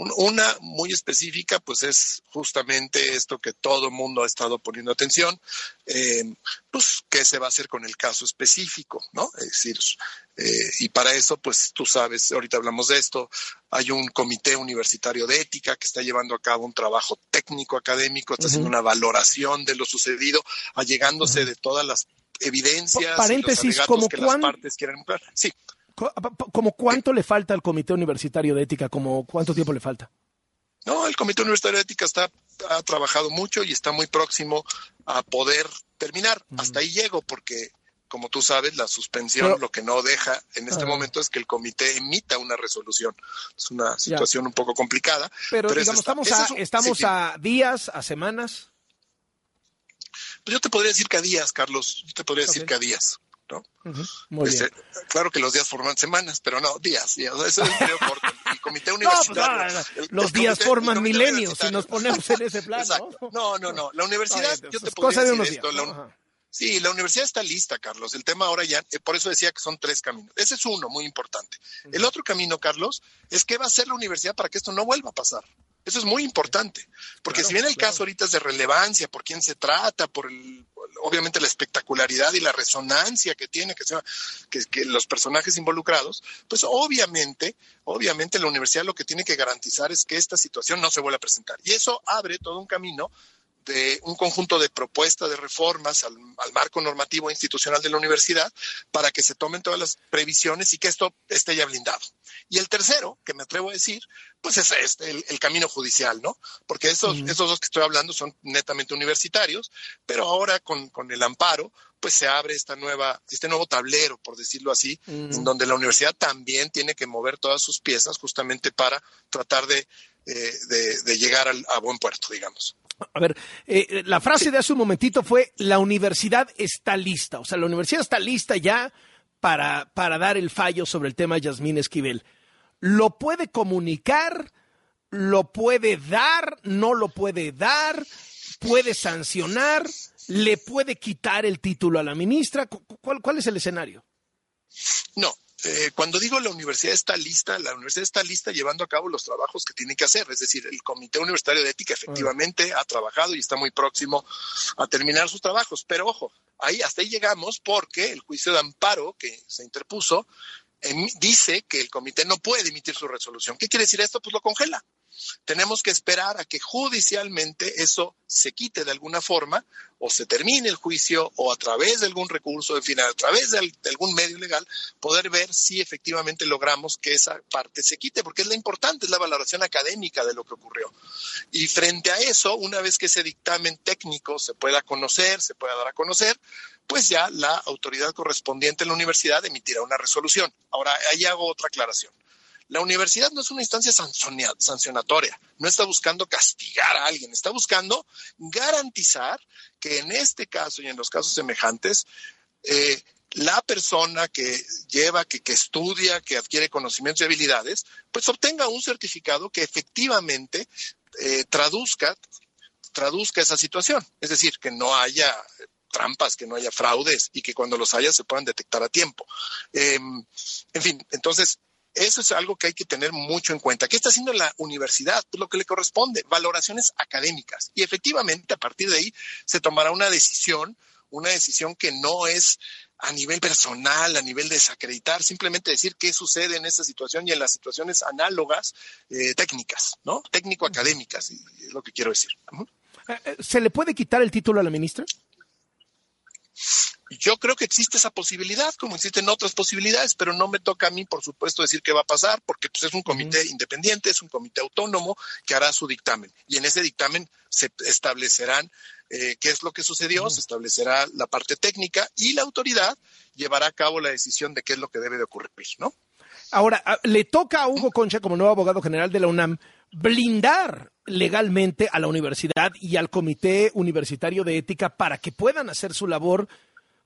Una muy específica, pues es justamente esto que todo mundo ha estado poniendo atención, eh, pues qué se va a hacer con el caso específico, ¿no? Es decir, eh, y para eso, pues tú sabes, ahorita hablamos de esto, hay un comité universitario de ética que está llevando a cabo un trabajo técnico académico, está uh-huh. haciendo una valoración de lo sucedido, allegándose uh-huh. de todas las evidencias, paréntesis, y los alegatos como que cuán... las partes quieren emplear. Sí. ¿Cómo cuánto le falta al Comité Universitario de Ética? ¿Cómo cuánto tiempo le falta? No, el Comité Universitario de Ética está, ha trabajado mucho y está muy próximo a poder terminar. Uh-huh. Hasta ahí llego porque, como tú sabes, la suspensión Pero, lo que no deja en este uh-huh. momento es que el comité emita una resolución. Es una situación ya. un poco complicada. Pero, pero digamos, estamos, a, es un, estamos sí, a días, a semanas. Pues yo te podría decir que a días, Carlos. Yo te podría okay. decir que a días. ¿No? Uh-huh. Muy este, bien. Claro que los días forman semanas, pero no, días, días. Eso es medio corto. El comité universitario. No, pues, no, no, no. El, los el días comité, forman milenios si nos ponemos en ese plan. ¿No? no, no, no. La universidad, Oye, yo te podría decir de esto. La un... Sí, la universidad está lista, Carlos. El tema ahora ya, eh, por eso decía que son tres caminos. Ese es uno muy importante. Uh-huh. El otro camino, Carlos, es qué va a hacer la universidad para que esto no vuelva a pasar. Eso es muy importante, porque claro, si bien el claro. caso ahorita es de relevancia, por quién se trata, por el, obviamente la espectacularidad y la resonancia que tiene que, sea, que, que los personajes involucrados, pues obviamente, obviamente la universidad lo que tiene que garantizar es que esta situación no se vuelva a presentar. Y eso abre todo un camino de un conjunto de propuestas de reformas al, al marco normativo institucional de la universidad para que se tomen todas las previsiones y que esto esté ya blindado. Y el tercero, que me atrevo a decir, pues es este, el, el camino judicial, ¿no? Porque esos, uh-huh. esos dos que estoy hablando son netamente universitarios, pero ahora con, con el amparo, pues se abre esta nueva, este nuevo tablero, por decirlo así, uh-huh. en donde la universidad también tiene que mover todas sus piezas justamente para tratar de, eh, de, de llegar al, a buen puerto, digamos. A ver, eh, la frase de hace un momentito fue, la universidad está lista. O sea, la universidad está lista ya para, para dar el fallo sobre el tema de Yasmín Esquivel. ¿Lo puede comunicar? ¿Lo puede dar? ¿No lo puede dar? ¿Puede sancionar? ¿Le puede quitar el título a la ministra? ¿Cuál, cuál es el escenario? No. Eh, cuando digo la universidad está lista, la universidad está lista llevando a cabo los trabajos que tiene que hacer. Es decir, el Comité Universitario de Ética efectivamente ha trabajado y está muy próximo a terminar sus trabajos. Pero ojo, ahí hasta ahí llegamos porque el juicio de amparo que se interpuso en, dice que el comité no puede emitir su resolución. ¿Qué quiere decir esto? Pues lo congela. Tenemos que esperar a que judicialmente eso se quite de alguna forma, o se termine el juicio, o a través de algún recurso, en fin, a través de algún medio legal, poder ver si efectivamente logramos que esa parte se quite, porque es la importante, es la valoración académica de lo que ocurrió. Y frente a eso, una vez que ese dictamen técnico se pueda conocer, se pueda dar a conocer, pues ya la autoridad correspondiente en la universidad emitirá una resolución. Ahora, ahí hago otra aclaración. La universidad no es una instancia sancionatoria, no está buscando castigar a alguien, está buscando garantizar que en este caso y en los casos semejantes, eh, la persona que lleva, que, que estudia, que adquiere conocimientos y habilidades, pues obtenga un certificado que efectivamente eh, traduzca, traduzca esa situación. Es decir, que no haya trampas, que no haya fraudes y que cuando los haya se puedan detectar a tiempo. Eh, en fin, entonces... Eso es algo que hay que tener mucho en cuenta. ¿Qué está haciendo la universidad? Pues lo que le corresponde, valoraciones académicas. Y efectivamente, a partir de ahí, se tomará una decisión, una decisión que no es a nivel personal, a nivel desacreditar, simplemente decir qué sucede en esta situación y en las situaciones análogas eh, técnicas, ¿no? Técnico-académicas, es lo que quiero decir. Uh-huh. ¿Se le puede quitar el título a la ministra? yo creo que existe esa posibilidad, como existen otras posibilidades, pero no me toca a mí, por supuesto, decir qué va a pasar, porque pues, es un comité uh-huh. independiente, es un comité autónomo que hará su dictamen. Y en ese dictamen se establecerán eh, qué es lo que sucedió, uh-huh. se establecerá la parte técnica y la autoridad llevará a cabo la decisión de qué es lo que debe de ocurrir, ¿no? Ahora, le toca a Hugo Concha, como nuevo abogado general de la UNAM, blindar legalmente a la universidad y al Comité Universitario de Ética para que puedan hacer su labor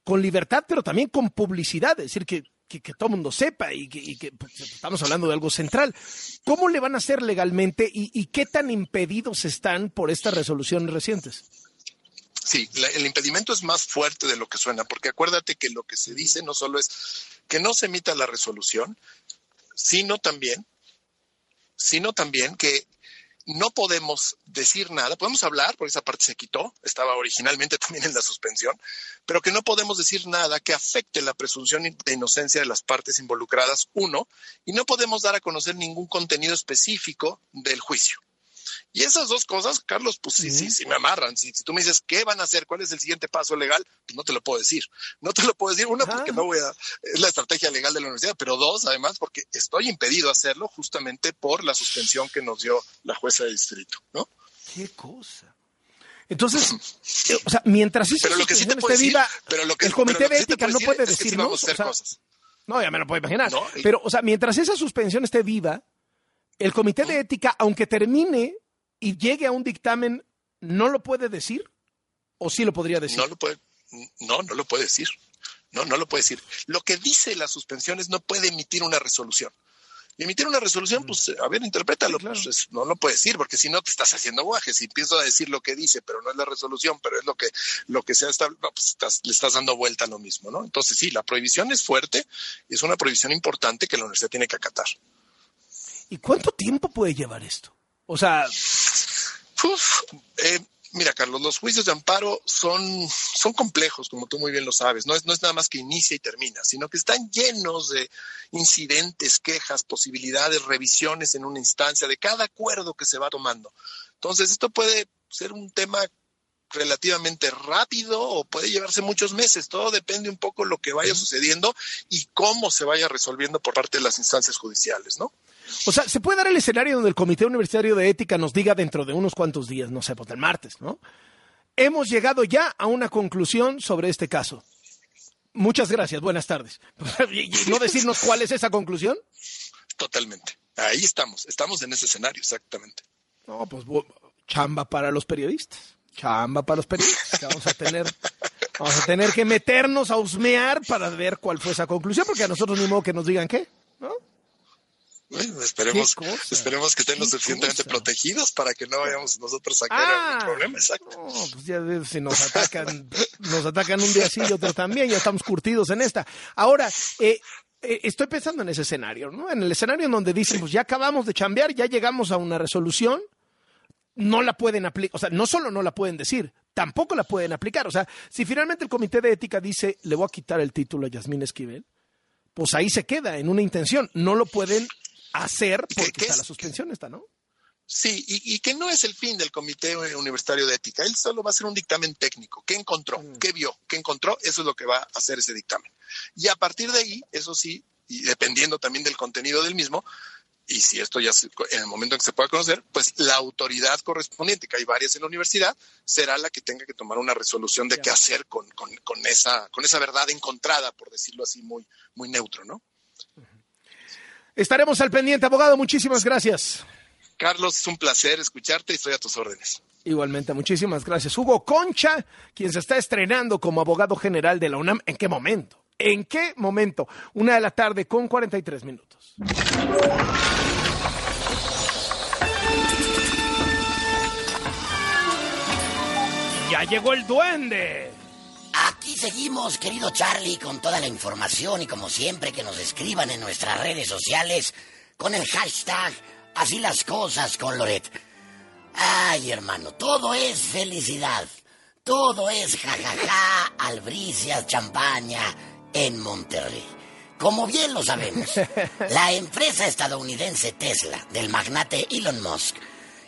con libertad, pero también con publicidad, es decir, que, que, que todo el mundo sepa y que, y que pues, estamos hablando de algo central. ¿Cómo le van a hacer legalmente y, y qué tan impedidos están por estas resoluciones recientes? Sí, la, el impedimento es más fuerte de lo que suena, porque acuérdate que lo que se dice no solo es que no se emita la resolución, sino también, sino también que no podemos decir nada, podemos hablar, porque esa parte se quitó, estaba originalmente también en la suspensión, pero que no podemos decir nada que afecte la presunción de inocencia de las partes involucradas, uno, y no podemos dar a conocer ningún contenido específico del juicio. Y esas dos cosas, Carlos, pues sí, sí, sí me amarran. Si, si tú me dices qué van a hacer, cuál es el siguiente paso legal, pues no te lo puedo decir. No te lo puedo decir, una, porque no voy a... Es la estrategia legal de la universidad, pero dos, además, porque estoy impedido a hacerlo justamente por la suspensión que nos dio la jueza de distrito, ¿no? ¡Qué cosa! Entonces, o sea, mientras... Pero lo que sí te puedo decir... El comité de ética no puede decir, ¿no? Vamos a hacer cosas. No, ya me lo puedo imaginar. ¿No? Pero, o sea, mientras esa suspensión esté viva, el comité de ética, aunque termine y llegue a un dictamen, ¿no lo puede decir? ¿O sí lo podría decir? No, lo puede, no, no lo puede decir. No, no lo puede decir. Lo que dice la suspensión es no puede emitir una resolución. Y emitir una resolución, pues, a ver, interprétalo. Sí, claro. Pues, no lo puede decir, porque si no te estás haciendo guajes. Si empiezo a decir lo que dice, pero no es la resolución, pero es lo que, lo que sea, está, no, pues estás, le estás dando vuelta a lo mismo, ¿no? Entonces, sí, la prohibición es fuerte. Es una prohibición importante que la universidad tiene que acatar. ¿Y cuánto tiempo puede llevar esto? O sea... Uf, eh, mira, Carlos, los juicios de amparo son, son complejos, como tú muy bien lo sabes. No es, no es nada más que inicia y termina, sino que están llenos de incidentes, quejas, posibilidades, revisiones en una instancia de cada acuerdo que se va tomando. Entonces, esto puede ser un tema relativamente rápido o puede llevarse muchos meses. Todo depende un poco de lo que vaya sucediendo y cómo se vaya resolviendo por parte de las instancias judiciales, ¿no? O sea, ¿se puede dar el escenario donde el Comité Universitario de Ética nos diga dentro de unos cuantos días, no sé, pues el martes, ¿no? Hemos llegado ya a una conclusión sobre este caso. Muchas gracias, buenas tardes. ¿No decirnos cuál es esa conclusión? Totalmente. Ahí estamos, estamos en ese escenario, exactamente. No, pues chamba para los periodistas. Chamba para los periodistas. Vamos a tener, vamos a tener que meternos a husmear para ver cuál fue esa conclusión, porque a nosotros ni modo que nos digan qué, ¿no? Bueno, esperemos, esperemos que estén lo suficientemente protegidos para que no vayamos nosotros a caer ah, en problema, exacto. No, pues ya si nos atacan, nos atacan un día sí y otro también, ya estamos curtidos en esta. Ahora, eh, eh, estoy pensando en ese escenario, ¿no? En el escenario en donde dicen, sí, pues ya acabamos de chambear, ya llegamos a una resolución, no la pueden aplicar, o sea, no solo no la pueden decir, tampoco la pueden aplicar. O sea, si finalmente el comité de ética dice, le voy a quitar el título a Yasmín Esquivel, pues ahí se queda en una intención, no lo pueden hacer porque que, está es, la suspensión está, ¿no? Sí, y, y que no es el fin del Comité Universitario de Ética. Él solo va a hacer un dictamen técnico. ¿Qué encontró? Mm. ¿Qué vio? ¿Qué encontró? Eso es lo que va a hacer ese dictamen. Y a partir de ahí, eso sí, y dependiendo también del contenido del mismo, y si esto ya se, en el momento en que se pueda conocer, pues la autoridad correspondiente, que hay varias en la universidad, será la que tenga que tomar una resolución de sí, qué hacer con, con, con, esa, con esa verdad encontrada, por decirlo así, muy, muy neutro, ¿no? Mm. Estaremos al pendiente, abogado. Muchísimas gracias. Carlos, es un placer escucharte y estoy a tus órdenes. Igualmente, muchísimas gracias. Hugo Concha, quien se está estrenando como abogado general de la UNAM. ¿En qué momento? ¿En qué momento? Una de la tarde con cuarenta y tres minutos. ¡Ya llegó el duende! Aquí seguimos, querido Charlie, con toda la información y como siempre que nos escriban en nuestras redes sociales con el hashtag Así las Cosas con Loret. Ay, hermano, todo es felicidad, todo es jajaja, albricias, champaña en Monterrey. Como bien lo sabemos, la empresa estadounidense Tesla, del magnate Elon Musk,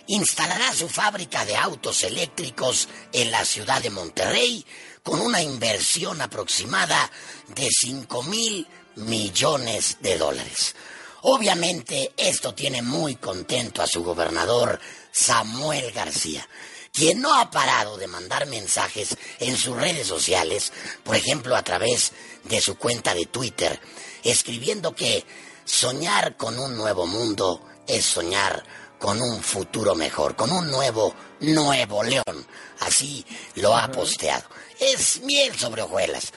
instalará su fábrica de autos eléctricos en la ciudad de Monterrey con una inversión aproximada de cinco mil millones de dólares. Obviamente esto tiene muy contento a su gobernador Samuel García, quien no ha parado de mandar mensajes en sus redes sociales, por ejemplo a través de su cuenta de Twitter, escribiendo que soñar con un nuevo mundo es soñar con un futuro mejor, con un nuevo Nuevo León. Así lo ha posteado. Es miel sobre hojuelas.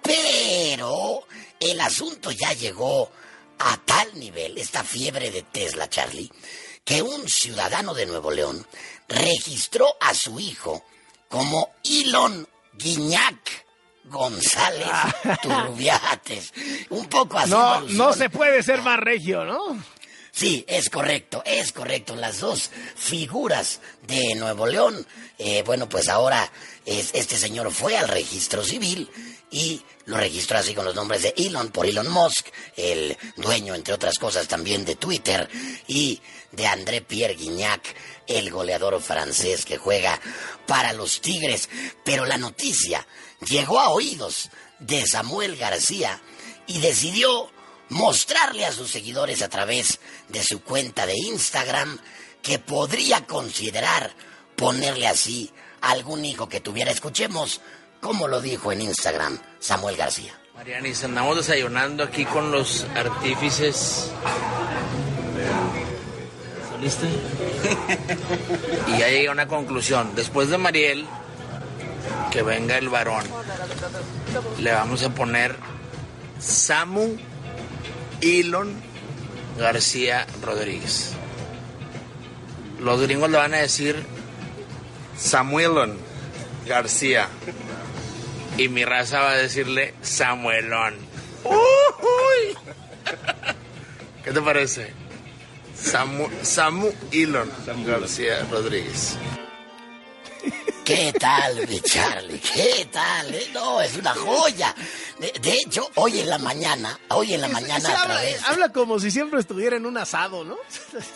Pero el asunto ya llegó a tal nivel, esta fiebre de Tesla, Charlie, que un ciudadano de Nuevo León registró a su hijo como Elon Guiñac González Turbiates. Un poco así. No, no se puede ser más regio, ¿no? Sí, es correcto, es correcto. Las dos figuras de Nuevo León, eh, bueno, pues ahora es, este señor fue al registro civil y lo registró así con los nombres de Elon, por Elon Musk, el dueño, entre otras cosas, también de Twitter, y de André Pierre Guignac, el goleador francés que juega para los Tigres. Pero la noticia llegó a oídos de Samuel García y decidió mostrarle a sus seguidores a través de su cuenta de Instagram que podría considerar ponerle así a algún hijo que tuviera. Escuchemos cómo lo dijo en Instagram Samuel García. Marianis, andamos desayunando aquí con los artífices. ¿Saliste? Y ya llegué a una conclusión. Después de Mariel, que venga el varón. Le vamos a poner Samu Elon García Rodríguez. Los gringos le van a decir Samuelon García. Y mi raza va a decirle Samuelón. ¡Uy! ¿Qué te parece? Samu, Samu Elon García Rodríguez. ¿Qué tal, mi Charlie? ¿Qué tal? Eh? No, es una joya. De, de hecho, hoy en la mañana, hoy en la mañana sí, otra vez. Habla, habla como si siempre estuviera en un asado, ¿no?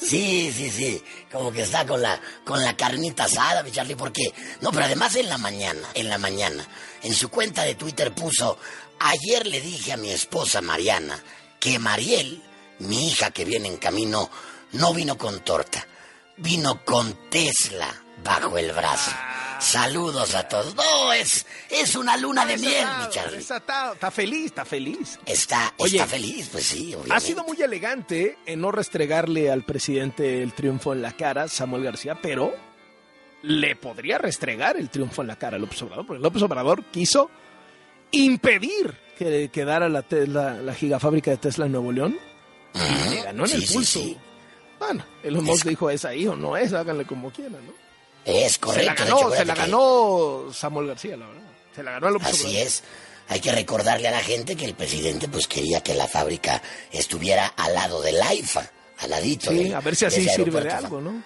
Sí, sí, sí. Como que está con la, con la carnita asada, mi Charlie, porque... No, pero además en la mañana, en la mañana, en su cuenta de Twitter puso... Ayer le dije a mi esposa Mariana que Mariel, mi hija que viene en camino, no vino con torta, vino con Tesla bajo el brazo. Saludos a todos. No, es, es una luna de miel, mi Charlie. Está feliz, está feliz. Está, Oye, está feliz, pues sí, obviamente. Ha sido muy elegante en no restregarle al presidente el triunfo en la cara, Samuel García, pero le podría restregar el triunfo en la cara a López Obrador, porque López Obrador quiso impedir que quedara la, la, la gigafábrica de Tesla en Nuevo León. Uh-huh. Y le ganó en sí, el pulso. Sí, sí. Bueno, Elon Musk es... dijo, es ahí o no es, háganle como quieran, ¿no? Es correcto. Se la ganó, se la ganó Samuel García, la verdad. Se la ganó el López Obrador. Así es. Hay que recordarle a la gente que el presidente pues quería que la fábrica estuviera al lado del AIFA, al ladito. Sí, del, a ver si así sirve de algo, ¿no?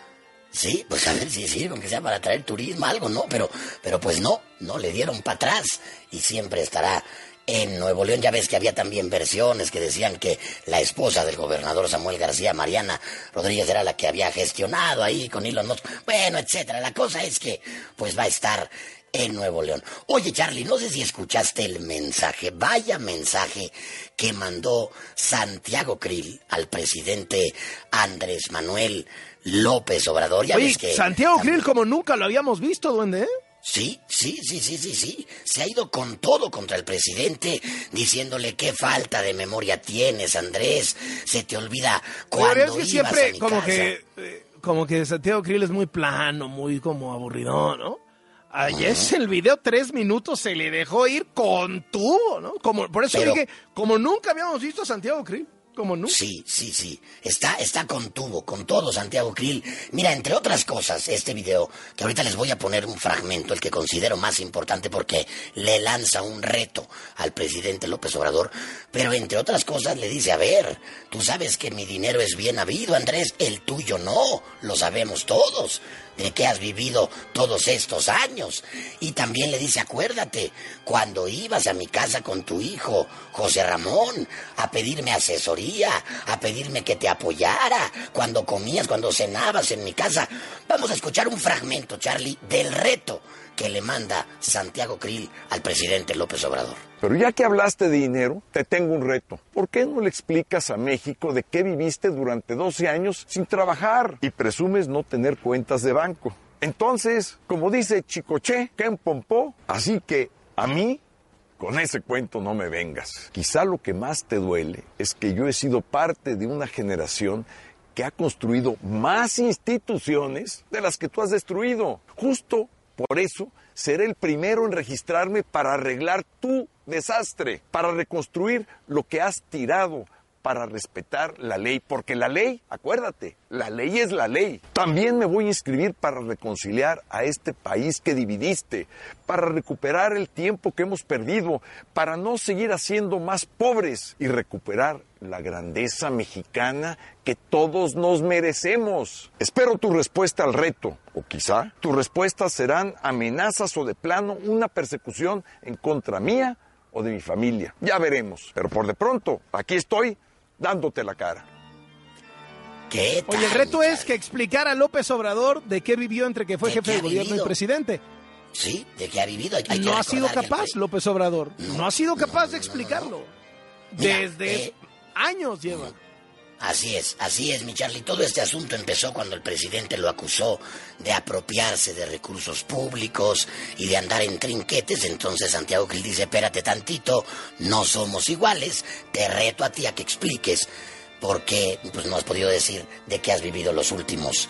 Sí, pues a ver si sirve, aunque sea para traer turismo, algo, ¿no? Pero, pero pues no, no le dieron para atrás y siempre estará en Nuevo León. Ya ves que había también versiones que decían que la esposa del gobernador Samuel García, Mariana Rodríguez, era la que había gestionado ahí con Elon Musk, bueno, etcétera. La cosa es que pues va a estar en Nuevo León. Oye, Charlie, no sé si escuchaste el mensaje, vaya mensaje que mandó Santiago Creel al presidente Andrés Manuel López Obrador. Ya Oye, ves que Santiago también... Creel como nunca lo habíamos visto, duende, ¿eh? Sí, sí, sí, sí, sí, sí. Se ha ido con todo contra el presidente, diciéndole qué falta de memoria tienes, Andrés. Se te olvida cuando ibas que siempre, a mi como casa. Que, eh, como que Santiago Creel es muy plano, muy como aburrido, ¿no? Ayer uh-huh. el video, tres minutos, se le dejó ir con tubo, ¿no? Como, por eso Pero... dije, como nunca habíamos visto a Santiago Creel. ¿Cómo no? Sí, sí, sí. Está, está con tubo, con todo Santiago Creel. Mira, entre otras cosas, este video, que ahorita les voy a poner un fragmento, el que considero más importante porque le lanza un reto al presidente López Obrador, pero entre otras cosas le dice, a ver, tú sabes que mi dinero es bien habido, Andrés, el tuyo no, lo sabemos todos, de qué has vivido todos estos años. Y también le dice, acuérdate, cuando ibas a mi casa con tu hijo, José Ramón, a pedirme asesoría, día a pedirme que te apoyara cuando comías, cuando cenabas en mi casa. Vamos a escuchar un fragmento, Charlie, del reto que le manda Santiago Creel al presidente López Obrador. Pero ya que hablaste de dinero, te tengo un reto. ¿Por qué no le explicas a México de qué viviste durante doce años sin trabajar y presumes no tener cuentas de banco? Entonces, como dice Chicoche, Ken Pompó, así que a mí, con ese cuento no me vengas. Quizá lo que más te duele es que yo he sido parte de una generación que ha construido más instituciones de las que tú has destruido. Justo por eso seré el primero en registrarme para arreglar tu desastre, para reconstruir lo que has tirado, para respetar la ley, porque la ley, acuérdate, la ley es la ley. También me voy a inscribir para reconciliar a este país que dividiste, para recuperar el tiempo que hemos perdido, para no seguir haciendo más pobres y recuperar la grandeza mexicana que todos nos merecemos. Espero tu respuesta al reto, o quizá tus respuestas serán amenazas o de plano una persecución en contra mía o de mi familia. Ya veremos, pero por de pronto, aquí estoy dándote la cara. ¿Qué tal? Oye, el reto es que explicara a López Obrador de qué vivió entre que fue jefe de gobierno y presidente. Sí, de qué ha vivido. Hay, hay no ha sido capaz, el... López Obrador. No, no ha sido capaz no, no, de explicarlo. No, no, no. Mira, Desde eh, años lleva. No. Así es, así es, mi Charlie. Todo este asunto empezó cuando el presidente lo acusó de apropiarse de recursos públicos y de andar en trinquetes. Entonces Santiago Creel dice, espérate tantito, no somos iguales, te reto a ti a que expliques por qué pues, no has podido decir de qué has vivido los últimos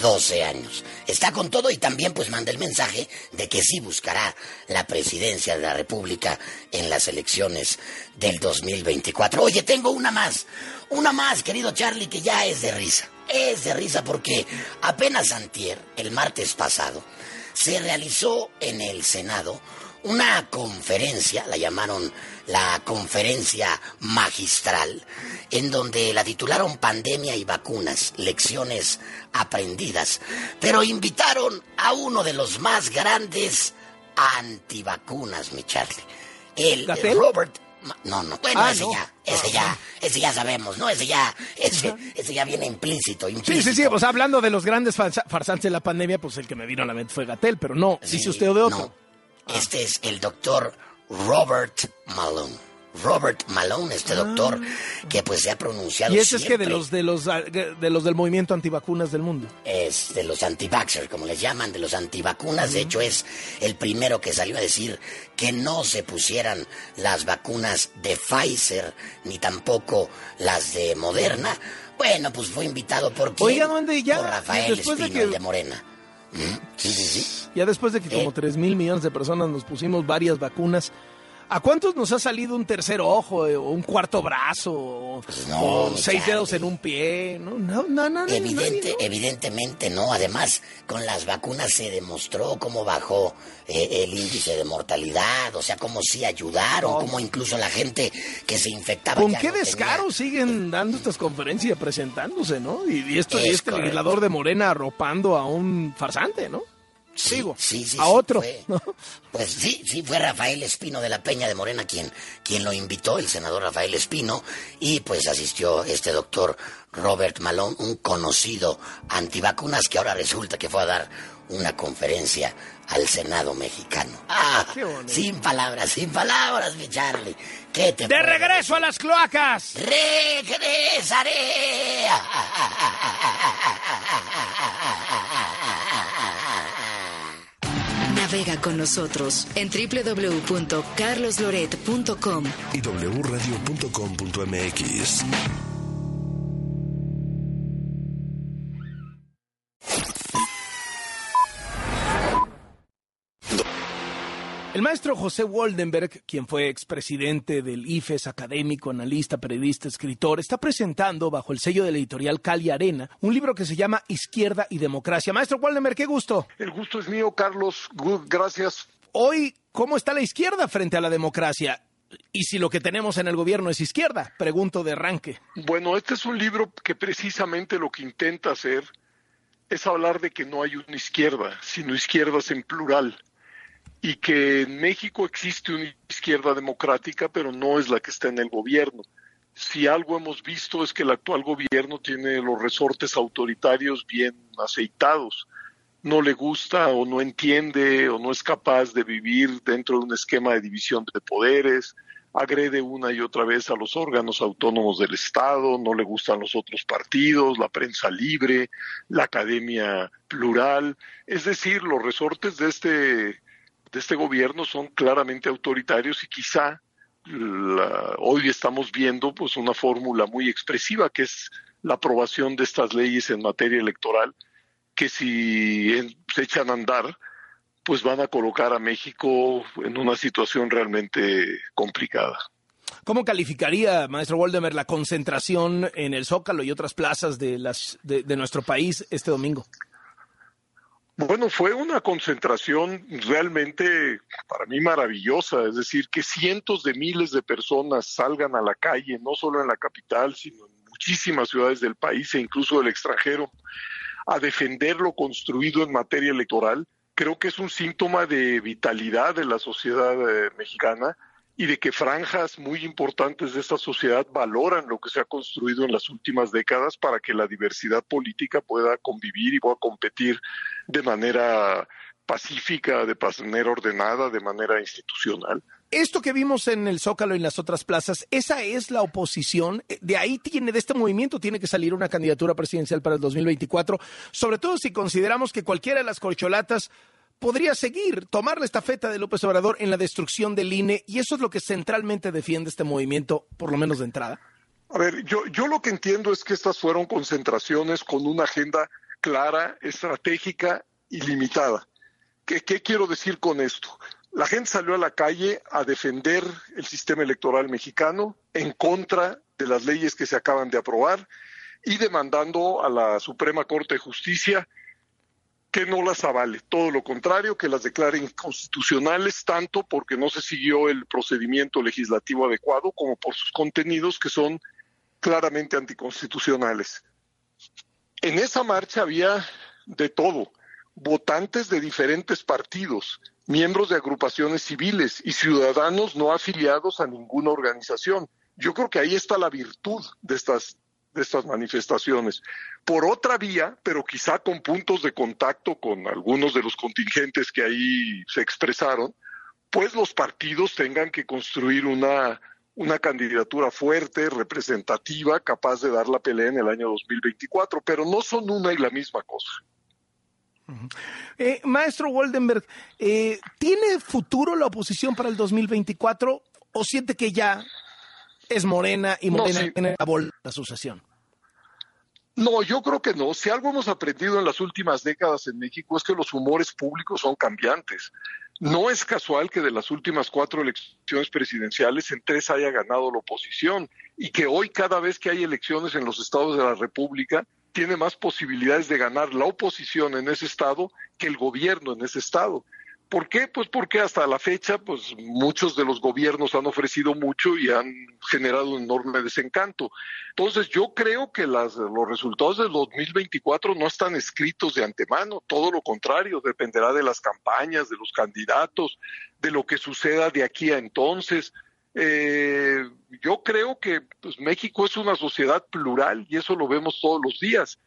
doce años. Está con todo y también pues manda el mensaje de que sí buscará la presidencia de la República en las elecciones del dos mil veinticuatro. Oye, tengo una más, una más, querido Charlie, que ya es de risa. Es de risa porque apenas antier, el martes pasado, se realizó en el Senado una conferencia, la llamaron la conferencia magistral, en donde la titularon Pandemia y vacunas, lecciones aprendidas, pero invitaron a uno de los más grandes antivacunas, mi Charlie, el Robert... No, no, bueno, ah, ese no. ya, ese ah, ya, ese ya sabemos, ¿no? Ese ya, ese, ese ya viene implícito, implícito. Sí, sí, sí, pues hablando de los grandes farsantes de la pandemia, pues el que me vino a la mente fue Gatell, pero no, sí, dice usted de otro. No. Este es el doctor Robert Malone. Robert Malone, este doctor ah. que pues se ha pronunciado. Y ese siempre. Es que de los de los de los del movimiento antivacunas del mundo. Es de los anti-vaxxers, como les llaman, de los antivacunas. Uh-huh. De hecho, es el primero que salió a decir que no se pusieran las vacunas de Pfizer ni tampoco las de Moderna. Bueno, pues fue invitado por quién. Oiga, ¿dónde ya? Por Rafael Espino, de, que... de Morena. Sí, sí, sí. Ya después de que eh, como tres mil millones de personas nos pusimos varias vacunas, ¿a cuántos nos ha salido un tercer ojo eh, o un cuarto brazo o, pues no, o seis Charlie. dedos en un pie? No, no, no, no, Evidente, no. Evidentemente no. Además, con las vacunas se demostró cómo bajó eh, el índice de mortalidad, o sea, cómo sí ayudaron, no. cómo incluso la gente que se infectaba. ¿Con ya qué no descaro tenía... siguen eh, dando estas conferencias, presentándose, ¿no? Y, y esto es y este correcto. Legislador de Morena arropando a un farsante, ¿no? Sí, Sigo, sí, sí, a sí, otro. Fue, ¿no? Pues sí, sí, fue Rafael Espino de la Peña de Morena quien, quien lo invitó, el senador Rafael Espino, y pues asistió este doctor Robert Malone, un conocido antivacunas que ahora resulta que fue a dar una conferencia al Senado mexicano. ¡Ah! Sin palabras, sin palabras, mi Charlie. ¿Qué te ¡De regreso decir? a las cloacas! ¡Regresaré! Navega con nosotros en doble u doble u doble u punto carlos loret punto com y doble u radio punto com punto m x. El maestro José Woldenberg, quien fue expresidente del I F E S, académico, analista, periodista, escritor, está presentando bajo el sello de la editorial Cali Arena un libro que se llama Izquierda y Democracia. Maestro Woldenberg, qué gusto. El gusto es mío, Carlos. Gracias. Hoy, ¿cómo está la izquierda frente a la democracia? ¿Y si lo que tenemos en el gobierno es izquierda? Pregunto de arranque. Bueno, este es un libro que precisamente lo que intenta hacer es hablar de que no hay una izquierda, sino izquierdas en plural. Y que en México existe una izquierda democrática, pero no es la que está en el gobierno, si algo hemos visto es que el actual gobierno tiene los resortes autoritarios bien aceitados. No le gusta o no entiende o no es capaz de vivir dentro de un esquema de división de poderes, agrede una y otra vez a los órganos autónomos del Estado, no le gustan los otros partidos, la prensa libre, la academia plural. Es decir, los resortes de este, de este gobierno son claramente autoritarios y quizá la, hoy estamos viendo pues una fórmula muy expresiva que es la aprobación de estas leyes en materia electoral que si en, se echan a andar pues van a colocar a México en una situación realmente complicada. ¿Cómo calificaría, maestro Woldenberg, la concentración en el Zócalo y otras plazas de, las, de, de nuestro país este domingo? Bueno, fue una concentración realmente para mí maravillosa, es decir, que cientos de miles de personas salgan a la calle, no solo en la capital, sino en muchísimas ciudades del país e incluso del extranjero, a defender lo construido en materia electoral. Creo que es un síntoma de vitalidad de la sociedad eh, mexicana y de que franjas muy importantes de esta sociedad valoran lo que se ha construido en las últimas décadas para que la diversidad política pueda convivir y pueda competir de manera pacífica, de manera ordenada, de manera institucional. Esto que vimos en el Zócalo y en las otras plazas, ¿esa es la oposición? De ahí tiene, de este movimiento tiene que salir una candidatura presidencial para el dos mil veinticuatro, sobre todo si consideramos que cualquiera de las corcholatas podría seguir, tomar la estafeta de López Obrador en la destrucción del I N E, y eso es lo que centralmente defiende este movimiento, por lo menos de entrada. A ver, yo, yo lo que entiendo es que estas fueron concentraciones con una agenda clara, estratégica y limitada. ¿Qué, qué quiero decir con esto? La gente salió a la calle a defender el sistema electoral mexicano en contra de las leyes que se acaban de aprobar y demandando a la Suprema Corte de Justicia que no las avale. Todo lo contrario, que las declare inconstitucionales, tanto porque no se siguió el procedimiento legislativo adecuado como por sus contenidos que son claramente anticonstitucionales. En esa marcha había de todo, votantes de diferentes partidos, miembros de agrupaciones civiles y ciudadanos no afiliados a ninguna organización. Yo creo que ahí está la virtud de estas, de estas manifestaciones. Por otra vía, pero quizá con puntos de contacto con algunos de los contingentes que ahí se expresaron, pues los partidos tengan que construir una, una candidatura fuerte, representativa, capaz de dar la pelea en el año dos mil veinticuatro, pero no son una y la misma cosa. Eh, maestro Woldenberg, eh, ¿tiene futuro la oposición para el dos mil veinticuatro o siente que ya es Morena y Morena no, sí. tiene la bolsa de sucesión? No, yo creo que no. Si algo hemos aprendido en las últimas décadas en México es que los humores públicos son cambiantes. No es casual que de las últimas cuatro elecciones presidenciales en tres haya ganado la oposición y que hoy cada vez que hay elecciones en los estados de la República tiene más posibilidades de ganar la oposición en ese estado que el gobierno en ese estado. ¿Por qué? Pues porque hasta la fecha pues muchos de los gobiernos han ofrecido mucho y han generado un enorme desencanto. Entonces yo creo que las, los resultados del dos mil veinticuatro no están escritos de antemano, todo lo contrario, dependerá de las campañas, de los candidatos, de lo que suceda de aquí a entonces. Eh, yo creo que pues, México es una sociedad plural y eso lo vemos todos los días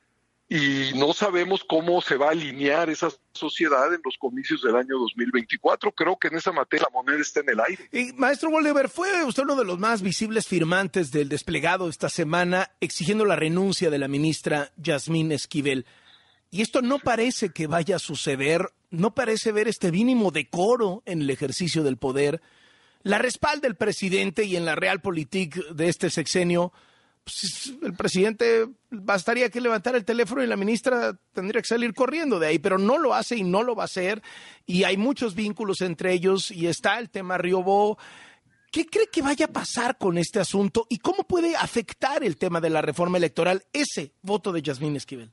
y no sabemos cómo se va a alinear esa sociedad en los comicios del año dos mil veinticuatro. Creo que en esa materia la moneda está en el aire. Y, maestro Woldenberg, fue usted uno de los más visibles firmantes del desplegado esta semana exigiendo la renuncia de la ministra Yasmín Esquivel, y esto no parece que vaya a suceder, no parece ver este mínimo decoro en el ejercicio del poder. La respalda el presidente y en la Realpolitik de este sexenio, pues, el presidente bastaría que levantara el teléfono y la ministra tendría que salir corriendo de ahí, pero no lo hace y no lo va a hacer. Y hay muchos vínculos entre ellos y está el tema Riobó. ¿Qué cree que vaya a pasar con este asunto y cómo puede afectar el tema de la reforma electoral ese voto de Yasmín Esquivel?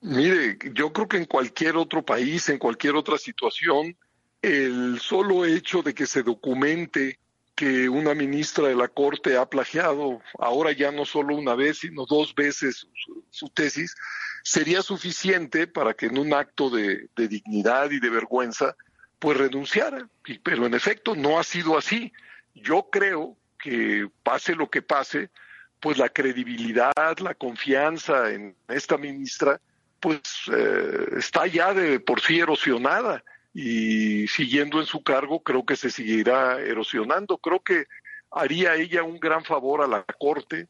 Mire, yo creo que en cualquier otro país, en cualquier otra situación, el solo hecho de que se documente que una ministra de la Corte ha plagiado, ahora ya no solo una vez, sino dos veces su, su, su tesis, sería suficiente para que en un acto de, de dignidad y de vergüenza, pues renunciara. Y, pero en efecto, no ha sido así. Yo creo que pase lo que pase, pues la credibilidad, la confianza en esta ministra, pues eh, está ya de por sí erosionada, y siguiendo en su cargo creo que se seguirá erosionando. Creo que haría ella un gran favor a la Corte,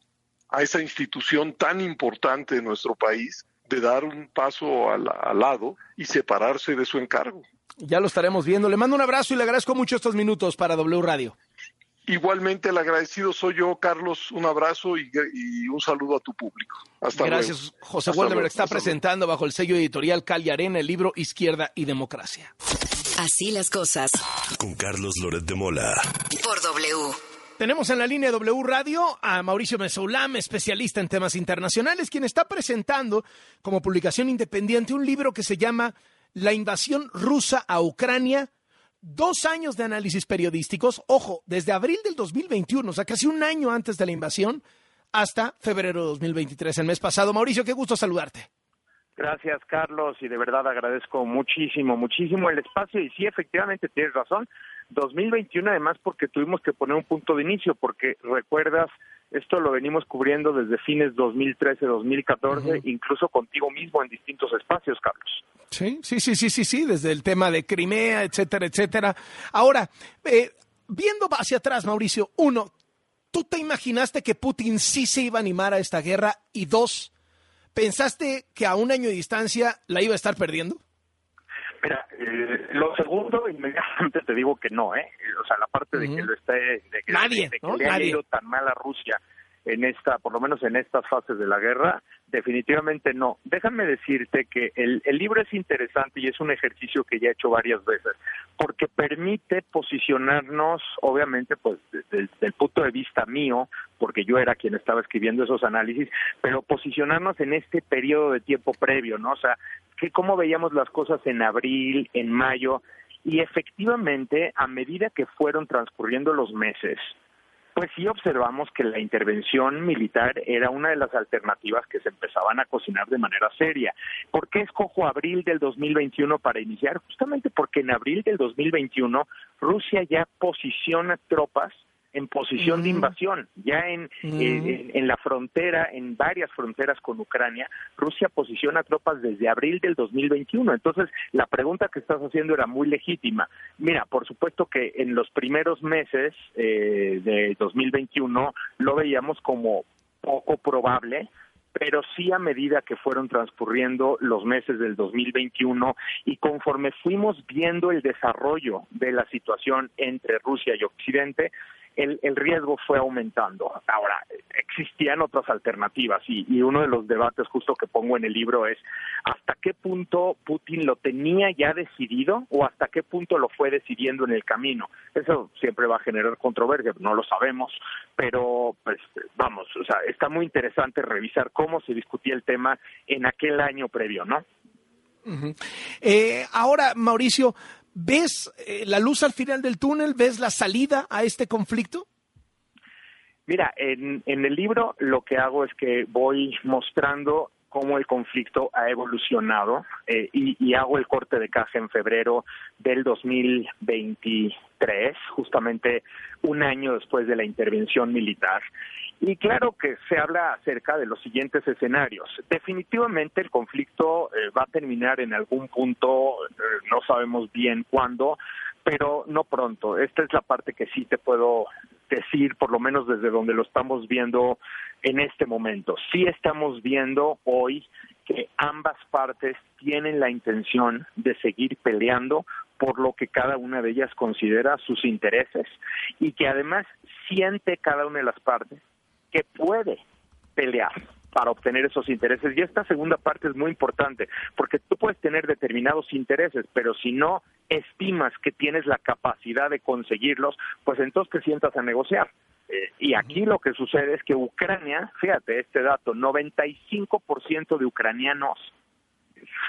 a esa institución tan importante de nuestro país, de dar un paso al, al lado y separarse de su encargo. Ya lo estaremos viendo. Le mando un abrazo y le agradezco mucho estos minutos para W Radio. Igualmente, el agradecido soy yo, Carlos. Un abrazo y, y un saludo a tu público. Hasta luego. Gracias, José Woldenberg. Está presentando bajo el sello editorial Cali Arena el libro Izquierda y Democracia. Así las cosas. Con Carlos Loret de Mola. Por W. Tenemos en la línea W Radio a Mauricio Mesoulán, especialista en temas internacionales, quien está presentando como publicación independiente un libro que se llama La invasión rusa a Ucrania, dos años de análisis periodísticos, ojo, desde abril del dos mil veintiuno, o sea, casi un año antes de la invasión, hasta febrero de dos mil veintitrés, el mes pasado. Mauricio, qué gusto saludarte. Gracias, Carlos, y de verdad agradezco muchísimo, muchísimo el espacio, y sí, efectivamente, tienes razón. dos mil veintiuno, además, porque tuvimos que poner un punto de inicio, porque recuerdas, esto lo venimos cubriendo desde fines dos mil trece, dos mil catorce, uh-huh. incluso contigo mismo en distintos espacios, Carlos. Sí, sí, sí, sí, sí, sí, desde el tema de Crimea, etcétera, etcétera. Ahora, eh, viendo hacia atrás, Mauricio, uno, ¿tú te imaginaste que Putin sí se iba a animar a esta guerra? Y dos, ¿pensaste que a un año de distancia la iba a estar perdiendo? Mira, eh, lo segundo, inmediatamente te digo que no, ¿eh? O sea, la parte de uh-huh. que lo esté, de que, Nadie, de que ¿no? le haya ido tan mal a Rusia en esta, por lo menos en estas fases de la guerra, definitivamente no. Déjame decirte que el, el libro es interesante y es un ejercicio que ya he hecho varias veces, porque permite posicionarnos, obviamente, pues, desde, desde el punto de vista mío, porque yo era quien estaba escribiendo esos análisis, pero posicionarnos en este periodo de tiempo previo, ¿no? O sea, que cómo veíamos las cosas en abril, en mayo, y efectivamente, a medida que fueron transcurriendo los meses, pues sí observamos que la intervención militar era una de las alternativas que se empezaban a cocinar de manera seria. ¿Por qué escojo abril del dos mil veintiuno para iniciar? Justamente porque en abril del dos mil veintiuno Rusia ya posiciona tropas en posición uh-huh. de invasión, ya en, uh-huh. en, en la frontera, en varias fronteras con Ucrania. Rusia posiciona tropas desde abril del dos mil veintiuno, entonces la pregunta que estás haciendo era muy legítima. Mira, por supuesto que en los primeros meses eh, de dos mil veintiuno lo veíamos como poco probable, pero sí a medida que fueron transcurriendo los meses del dos mil veintiuno y conforme fuimos viendo el desarrollo de la situación entre Rusia y Occidente, El, el riesgo fue aumentando. Ahora, existían otras alternativas y, y uno de los debates justo que pongo en el libro es hasta qué punto Putin lo tenía ya decidido o hasta qué punto lo fue decidiendo en el camino. Eso siempre va a generar controversia, no lo sabemos, pero pues vamos, o sea, está muy interesante revisar cómo se discutía el tema en aquel año previo, ¿no? Uh-huh. Eh, ahora, Mauricio, ¿ves eh, la luz al final del túnel? ¿Ves la salida a este conflicto? Mira, en, en el libro lo que hago es que voy mostrando cómo el conflicto ha evolucionado eh, y, y hago el corte de caja en febrero del dos mil veintitrés, justamente un año después de la intervención militar. Y claro que se habla acerca de los siguientes escenarios. Definitivamente el conflicto eh, va a terminar en algún punto, eh, no sabemos bien cuándo, pero no pronto. Esta es la parte que sí te puedo decir, por lo menos desde donde lo estamos viendo en este momento. Sí estamos viendo hoy que ambas partes tienen la intención de seguir peleando por lo que cada una de ellas considera sus intereses y que además siente cada una de las partes que puede pelear para obtener esos intereses. Y esta segunda parte es muy importante, porque tú puedes tener determinados intereses, pero si no estimas que tienes la capacidad de conseguirlos, pues entonces te sientas a negociar. Eh, y aquí lo que sucede es que Ucrania, fíjate este dato, noventa y cinco por ciento de ucranianos,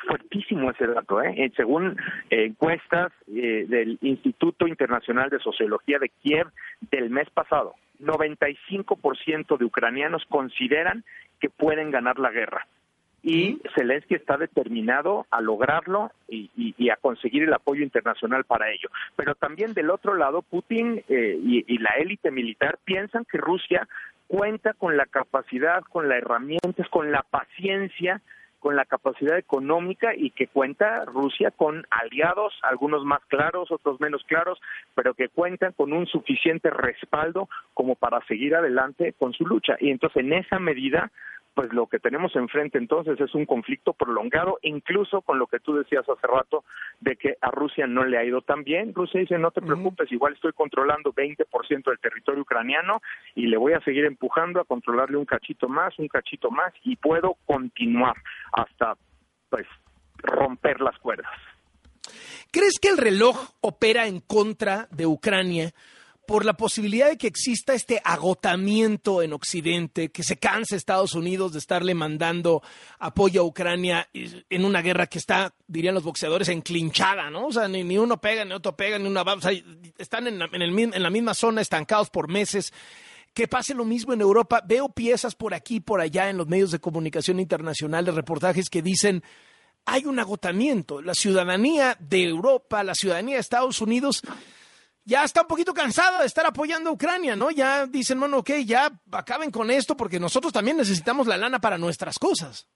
fuertísimo ese dato, ¿eh? Según eh, encuestas eh, del Instituto Internacional de Sociología de Kiev del mes pasado, noventa y cinco por ciento de ucranianos consideran que pueden ganar la guerra. y Zelensky está determinado a lograrlo y, y, y a conseguir el apoyo internacional para ello. Pero también del otro lado, Putin eh, y, y la élite militar piensan que Rusia cuenta con la capacidad, con las herramientas, con la paciencia, con la capacidad económica, y que cuenta Rusia con aliados, algunos más claros, otros menos claros, pero que cuentan con un suficiente respaldo como para seguir adelante con su lucha. Y entonces, en esa medida, pues lo que tenemos enfrente entonces es un conflicto prolongado, incluso con lo que tú decías hace rato, de que a Rusia no le ha ido tan bien. Rusia dice, no te preocupes, uh-huh. igual estoy controlando veinte por ciento del territorio ucraniano y le voy a seguir empujando a controlarle un cachito más, un cachito más, y puedo continuar hasta, pues, romper las cuerdas. ¿Crees que el reloj opera en contra de Ucrania por la posibilidad de que exista este agotamiento en Occidente, que se canse Estados Unidos de estarle mandando apoyo a Ucrania en una guerra que está, dirían los boxeadores, enclinchada, ¿no? O sea, ni, ni uno pega, ni otro pega, ni una... O sea, están en, en, el, en la misma zona, estancados por meses. Que pase lo mismo en Europa. Veo piezas por aquí y por allá en los medios de comunicación internacionales, reportajes que dicen... Hay un agotamiento. La ciudadanía de Europa, la ciudadanía de Estados Unidos... Ya está un poquito cansada de estar apoyando a Ucrania, ¿no? Ya dicen, bueno, ok, ya acaben con esto porque nosotros también necesitamos la lana para nuestras cosas.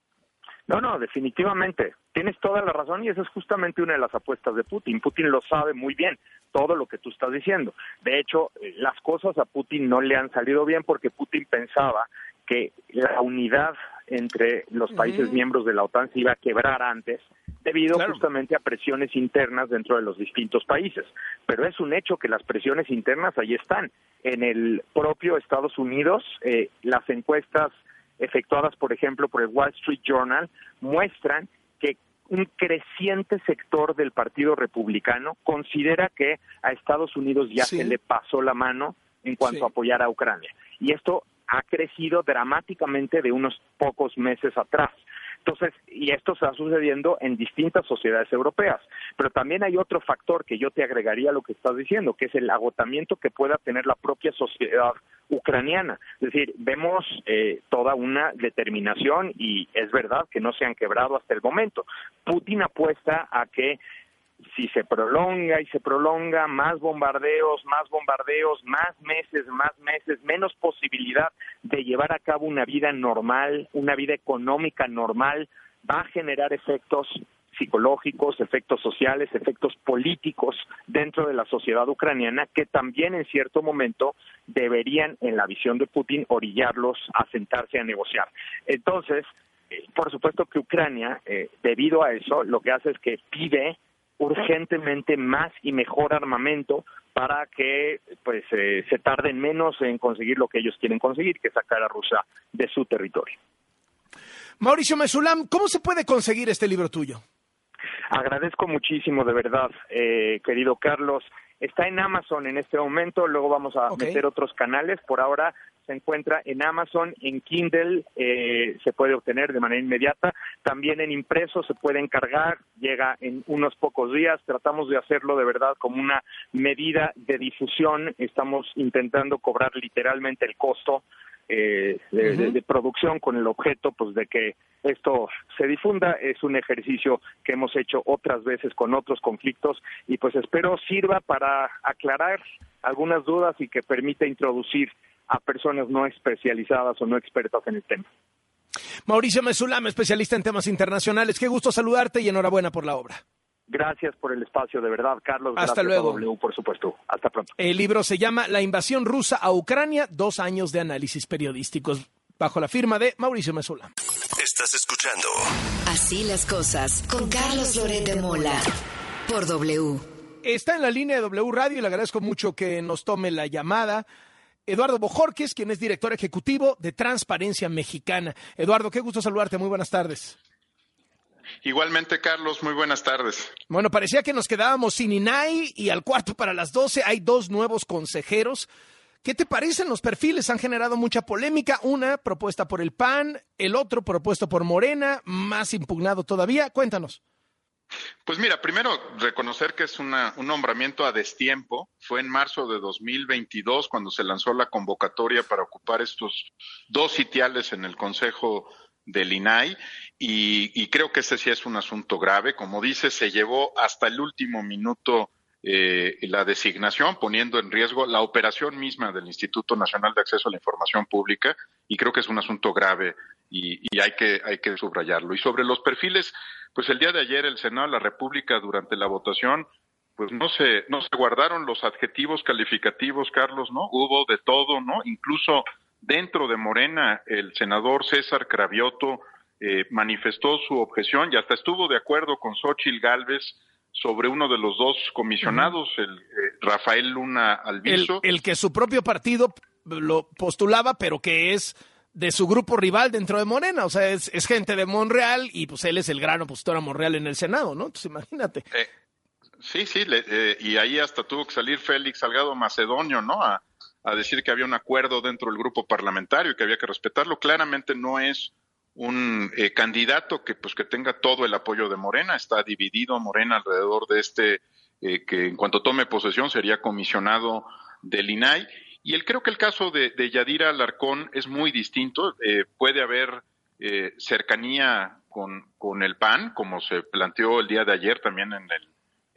No, no, definitivamente. Tienes toda la razón y esa es justamente una de las apuestas de Putin. Putin lo sabe muy bien, todo lo que tú estás diciendo. De hecho, las cosas a Putin no le han salido bien porque Putin pensaba que la unidad entre los países mm. miembros de la OTAN se iba a quebrar antes, debido claro. justamente a presiones internas dentro de los distintos países. Pero es un hecho que las presiones internas ahí están. En el propio Estados Unidos, eh, las encuestas efectuadas, por ejemplo, por el Wall Street Journal, muestran que un creciente sector del Partido Republicano considera que a Estados Unidos ya sí. se le pasó la mano en cuanto sí. a apoyar a Ucrania. Y esto ha crecido dramáticamente de unos pocos meses atrás. Entonces, y esto está sucediendo en distintas sociedades europeas. Pero también hay otro factor que yo te agregaría a lo que estás diciendo, que es el agotamiento que pueda tener la propia sociedad ucraniana. Es decir, vemos eh, toda una determinación y es verdad que no se han quebrado hasta el momento. Putin apuesta a que si se prolonga y se prolonga, más bombardeos, más bombardeos, más meses, más meses, menos posibilidad de llevar a cabo una vida normal, una vida económica normal, va a generar efectos psicológicos, efectos sociales, efectos políticos dentro de la sociedad ucraniana que también en cierto momento deberían, en la visión de Putin, orillarlos a sentarse a negociar. Entonces, por supuesto que Ucrania, eh, debido a eso, lo que hace es que pide urgentemente más y mejor armamento para que pues eh, se tarden menos en conseguir lo que ellos quieren conseguir, que sacar a Rusia de su territorio. Mauricio Mesulam, ¿cómo se puede conseguir este libro tuyo? Agradezco muchísimo, de verdad, eh, querido Carlos. Está en Amazon en este momento, luego vamos a okay. meter otros canales. Por ahora se encuentra en Amazon, en Kindle, eh, se puede obtener de manera inmediata. También en impreso se puede encargar, llega en unos pocos días. Tratamos de hacerlo de verdad como una medida de difusión. Estamos intentando cobrar literalmente el costo eh, de, uh-huh. de, de producción con el objeto pues de que esto se difunda. Es un ejercicio que hemos hecho otras veces con otros conflictos y pues espero sirva para aclarar algunas dudas y que permita introducir a personas no especializadas o no expertas en el tema. Mauricio Mesulam, especialista en temas internacionales, qué gusto saludarte y enhorabuena por la obra. Gracias por el espacio, de verdad, Carlos. Hasta luego. W, por supuesto. Hasta pronto. El libro se llama La invasión rusa a Ucrania, dos años de análisis periodísticos, bajo la firma de Mauricio Mesulam. Estás escuchando Así las cosas con Carlos Loret de Mola por W. Está en la línea de W Radio y le agradezco mucho que nos tome la llamada Eduardo Bojorquez, quien es director ejecutivo de Transparencia Mexicana. Eduardo, qué gusto saludarte. Muy buenas tardes. Igualmente, Carlos. Muy buenas tardes. Bueno, parecía que nos quedábamos sin I N A I y al cuarto para las doce hay dos nuevos consejeros. ¿Qué te parecen los perfiles? Han generado mucha polémica. Una propuesta por el P A N, el otro propuesto por Morena, más impugnado todavía. Cuéntanos. Pues mira, primero reconocer que es una, un nombramiento a destiempo. Fue en marzo de dos mil veintidós cuando se lanzó la convocatoria para ocupar estos dos sitiales en el Consejo del I N A I y, y creo que ese sí es un asunto grave. Como dice, se llevó hasta el último minuto eh, la designación, poniendo en riesgo la operación misma del Instituto Nacional de Acceso a la Información Pública, y creo que es un asunto grave y, y hay que, hay que subrayarlo. Y sobre los perfiles, pues el día de ayer el Senado de la República, durante la votación, pues no se, no se guardaron los adjetivos calificativos, Carlos, ¿no? Hubo de todo, ¿no? Incluso dentro de Morena, el senador César Cravioto eh, manifestó su objeción y hasta estuvo de acuerdo con Xóchitl Gálvez sobre uno de los dos comisionados, uh-huh. el eh, Rafael Luna Alviso. El, el que su propio partido lo postulaba, pero que es de su grupo rival dentro de Morena, o sea, es, es gente de Monreal y pues él es el gran opositor a Monreal en el Senado, ¿no? Entonces imagínate. Eh. Sí, sí, le, eh, y ahí hasta tuvo que salir Félix Salgado Macedonio, ¿no? A, a decir que había un acuerdo dentro del grupo parlamentario y que había que respetarlo. Claramente no es un eh, candidato que pues que tenga todo el apoyo de Morena. Está dividido Morena alrededor de este eh, que en cuanto tome posesión sería comisionado del I N A I. Y él, creo que el caso de, de Yadira Alarcón es muy distinto. Eh, puede haber eh, cercanía con, con el P A N, como se planteó el día de ayer también en el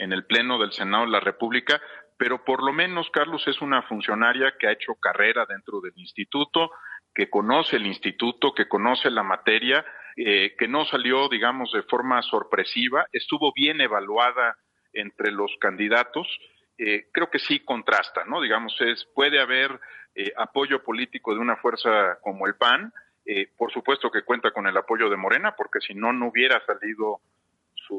en el Pleno del Senado de la República, pero por lo menos, Carlos, es una funcionaria que ha hecho carrera dentro del instituto, que conoce el instituto, que conoce la materia, eh, que no salió, digamos, de forma sorpresiva, estuvo bien evaluada entre los candidatos, eh, creo que sí contrasta, ¿no? Digamos, es, puede haber eh, apoyo político de una fuerza como el P A N, eh, por supuesto que cuenta con el apoyo de Morena, porque si no, no hubiera salido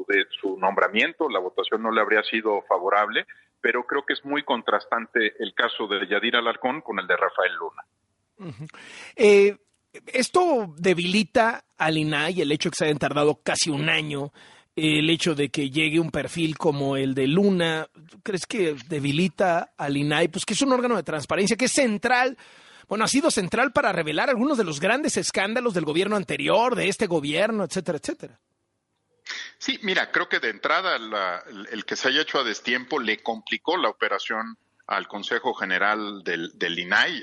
de su nombramiento, la votación no le habría sido favorable, pero creo que es muy contrastante el caso de Yadira Alarcón con el de Rafael Luna. Uh-huh. Eh, esto debilita al I N A I, el hecho de que se hayan tardado casi un año, el hecho de que llegue un perfil como el de Luna. ¿Crees que debilita al I N A I? Pues que es un órgano de transparencia que es central. Bueno, ha sido central para revelar algunos de los grandes escándalos del gobierno anterior, de este gobierno, etcétera, etcétera. Sí, mira, creo que de entrada la, el que se haya hecho a destiempo le complicó la operación al Consejo General del, del I N A I.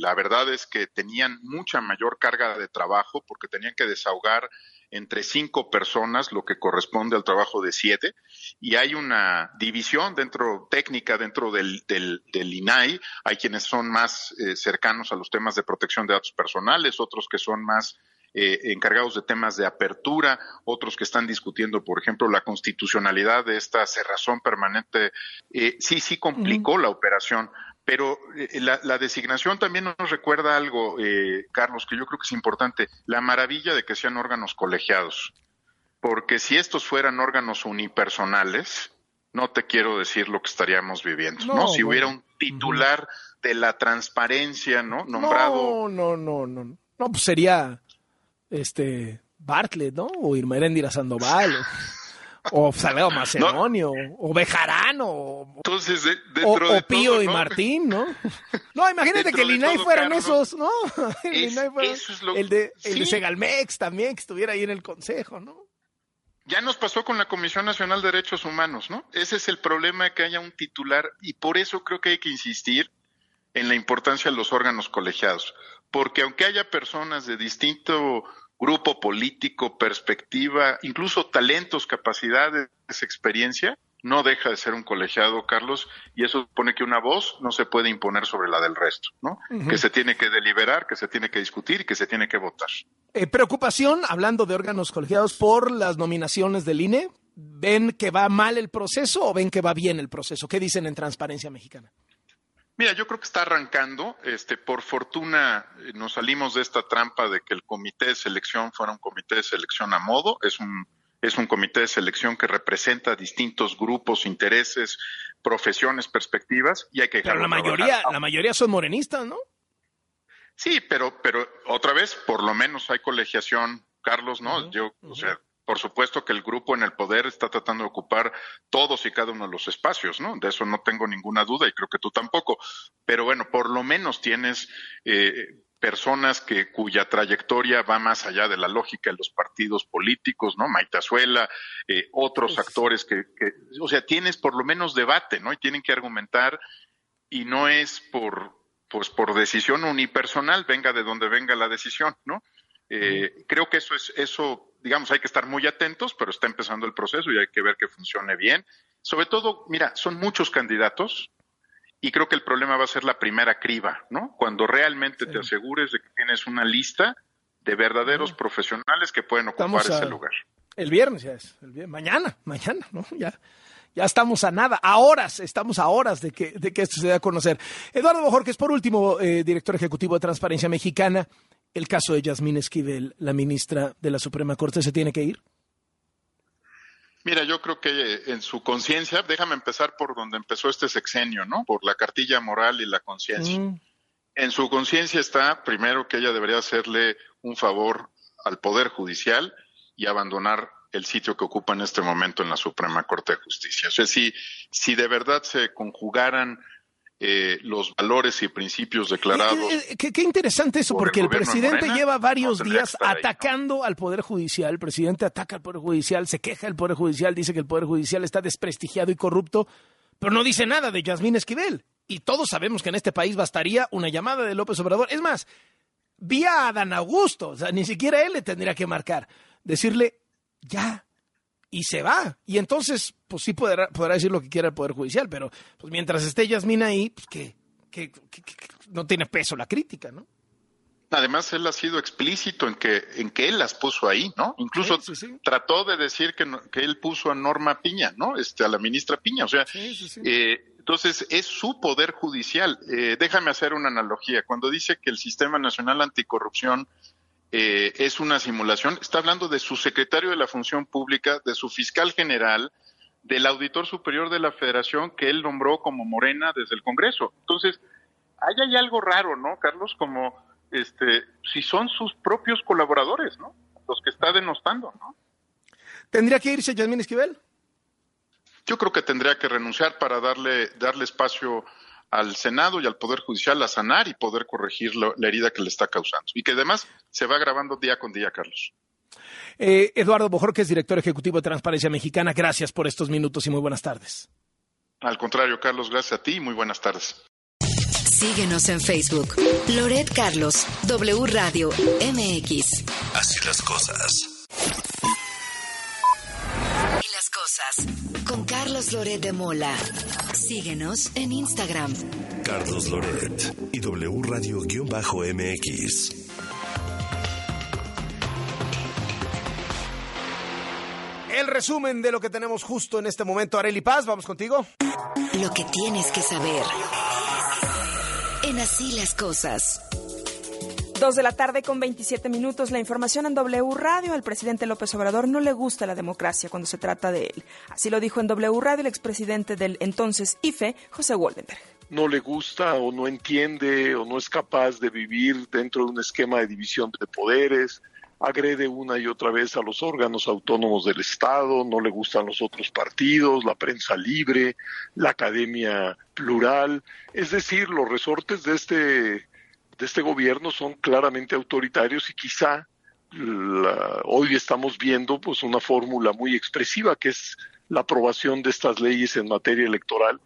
La verdad es que tenían mucha mayor carga de trabajo porque tenían que desahogar entre cinco personas, lo que corresponde al trabajo de siete, y hay una división dentro técnica dentro del, del, del I N A I. Hay quienes son más eh, cercanos a los temas de protección de datos personales, otros que son más Eh, encargados de temas de apertura, otros que están discutiendo, por ejemplo, la constitucionalidad de esta cerrazón permanente. Eh, sí, sí complicó uh-huh. la operación, pero eh, la, la designación también nos recuerda algo, eh, Carlos, que yo creo que es importante, la maravilla de que sean órganos colegiados, porque si estos fueran órganos unipersonales, no te quiero decir lo que estaríamos viviendo, ¿no? ¿no? Si hubiera un titular uh-huh. de la transparencia, ¿no? Nombrado. No, no, no, no, no, pues sería este Bartlett, ¿no? O Irma Eréndira Sandoval, o, o Salgado Macedonio, no. o Bejarano, o, Entonces, de, dentro o, de o Pío todo, ¿no? y Martín, ¿no? No, imagínate que el I N A I fueran Carlos, esos, ¿no? El es, I N A I fueran, es lo, el, de, sí. el de Segalmex también, que estuviera ahí en el Consejo, ¿no? Ya nos pasó con la Comisión Nacional de Derechos Humanos, ¿no? Ese es el problema, que haya un titular, y por eso creo que hay que insistir en la importancia de los órganos colegiados, porque aunque haya personas de distinto grupo político, perspectiva, incluso talentos, capacidades, experiencia, no deja de ser un colegiado, Carlos, y eso supone que una voz no se puede imponer sobre la del resto, ¿no? Uh-huh. Que se tiene que deliberar, que se tiene que discutir y que se tiene que votar. Eh, preocupación, hablando de órganos colegiados, por las nominaciones del I N E. ¿Ven que va mal el proceso o ven que va bien el proceso? ¿Qué dicen en Transparencia Mexicana? Mira, yo creo que está arrancando. Este, por fortuna nos salimos de esta trampa de que el comité de selección fuera un comité de selección a modo. Es un, es un comité de selección que representa distintos grupos, intereses, profesiones, perspectivas, y hay que dejarlo. Pero la mayoría, trabajar. la mayoría son morenistas, ¿no? Sí, pero, pero otra vez, por lo menos hay colegiación, Carlos, ¿no? Uh-huh, yo, uh-huh. o sea, por supuesto que el grupo en el poder está tratando de ocupar todos y cada uno de los espacios, ¿no? De eso no tengo ninguna duda y creo que tú tampoco. Pero bueno, por lo menos tienes eh, personas que cuya trayectoria va más allá de la lógica de los partidos políticos, ¿no? Maite Azuela, eh, otros sí. actores que, que... O sea, tienes por lo menos debate, ¿no? Y tienen que argumentar y no es por, pues, por decisión unipersonal, venga de donde venga la decisión, ¿no? Eh, mm. Creo que eso es... eso digamos, hay que estar muy atentos, pero está empezando el proceso y hay que ver que funcione bien. Sobre todo, mira, son muchos candidatos y creo que el problema va a ser la primera criba, ¿no? Cuando realmente sí. te asegures de que tienes una lista de verdaderos sí. profesionales que pueden ocupar estamos ese a, lugar. El viernes ya es, el viernes, mañana, mañana, ¿no? Ya. Ya estamos a nada, a horas, estamos a horas de que, de que esto se dé a conocer. Eduardo Bojorquez, por último, eh, director ejecutivo de Transparencia Mexicana, el caso de Yasmín Esquivel, la ministra de la Suprema Corte, ¿se tiene que ir? Mira, yo creo que en su conciencia, déjame empezar por donde empezó este sexenio, ¿no? Por la cartilla moral y la conciencia. Mm. En su conciencia está, primero, que ella debería hacerle un favor al Poder Judicial y abandonar el sitio que ocupa en este momento en la Suprema Corte de Justicia. O sea, si, si de verdad se conjugaran eh, los valores y principios declarados... Qué, qué interesante eso, porque el, el presidente Morena, lleva varios no días atacando ahí, ¿no? al Poder Judicial. El presidente ataca al Poder Judicial, se queja del Poder Judicial, dice que el Poder Judicial está desprestigiado y corrupto, pero no dice nada de Yasmín Esquivel. Y todos sabemos que en este país bastaría una llamada de López Obrador. Es más, vía Adán Augusto, o sea, ni siquiera él le tendría que marcar, decirle... ya, y se va. Y entonces, pues sí podrá, podrá decir lo que quiera el Poder Judicial, pero pues mientras esté Yasmín ahí, pues que, que, que, que no tiene peso la crítica, ¿no? Además, él ha sido explícito en que en que él las puso ahí, ¿no? Incluso sí, sí, sí. trató de decir que, que él puso a Norma Piña, ¿no? Este, a la ministra Piña, o sea, sí, sí, sí. Eh, entonces es su Poder Judicial. Eh, déjame hacer una analogía. Cuando dice que el Sistema Nacional Anticorrupción Eh, es una simulación, está hablando de su secretario de la Función Pública, de su fiscal general, del auditor superior de la Federación que él nombró como Morena desde el Congreso. Entonces, ahí hay algo raro, ¿no, Carlos? Como, este, si son sus propios colaboradores, ¿no? Los que está denostando, ¿no? ¿Tendría que irse Yasmín Esquivel? Yo creo que tendría que renunciar para darle, darle espacio al Senado y al Poder Judicial a sanar y poder corregir lo, la herida que le está causando. Y que además se va agravando día con día, Carlos. Eh, Eduardo Bojorquez, director ejecutivo de Transparencia Mexicana, gracias por estos minutos y muy buenas tardes. Al contrario, Carlos, gracias a ti y muy buenas tardes. Síguenos en Facebook. Loret Carlos, W Radio M X. Así las cosas. Y las cosas con Carlos Loret de Mola. Síguenos en Instagram. Carlos Loret y W Radio-M X. El resumen de lo que tenemos justo en este momento. Areli Paz, vamos contigo. Lo que tienes que saber. En Así las cosas. Dos de la tarde con veintisiete minutos. La información en W Radio. Al presidente López Obrador no le gusta la democracia cuando se trata de él. Así lo dijo en W Radio el expresidente del entonces I F E, José Woldenberg. No le gusta o no entiende o no es capaz de vivir dentro de un esquema de división de poderes. Agrede una y otra vez a los órganos autónomos del Estado. No le gustan los otros partidos, la prensa libre, la academia plural. Es decir, los resortes de este... de este gobierno son claramente autoritarios y quizá la, hoy estamos viendo pues una fórmula muy expresiva que es la aprobación de estas leyes en materia electoral.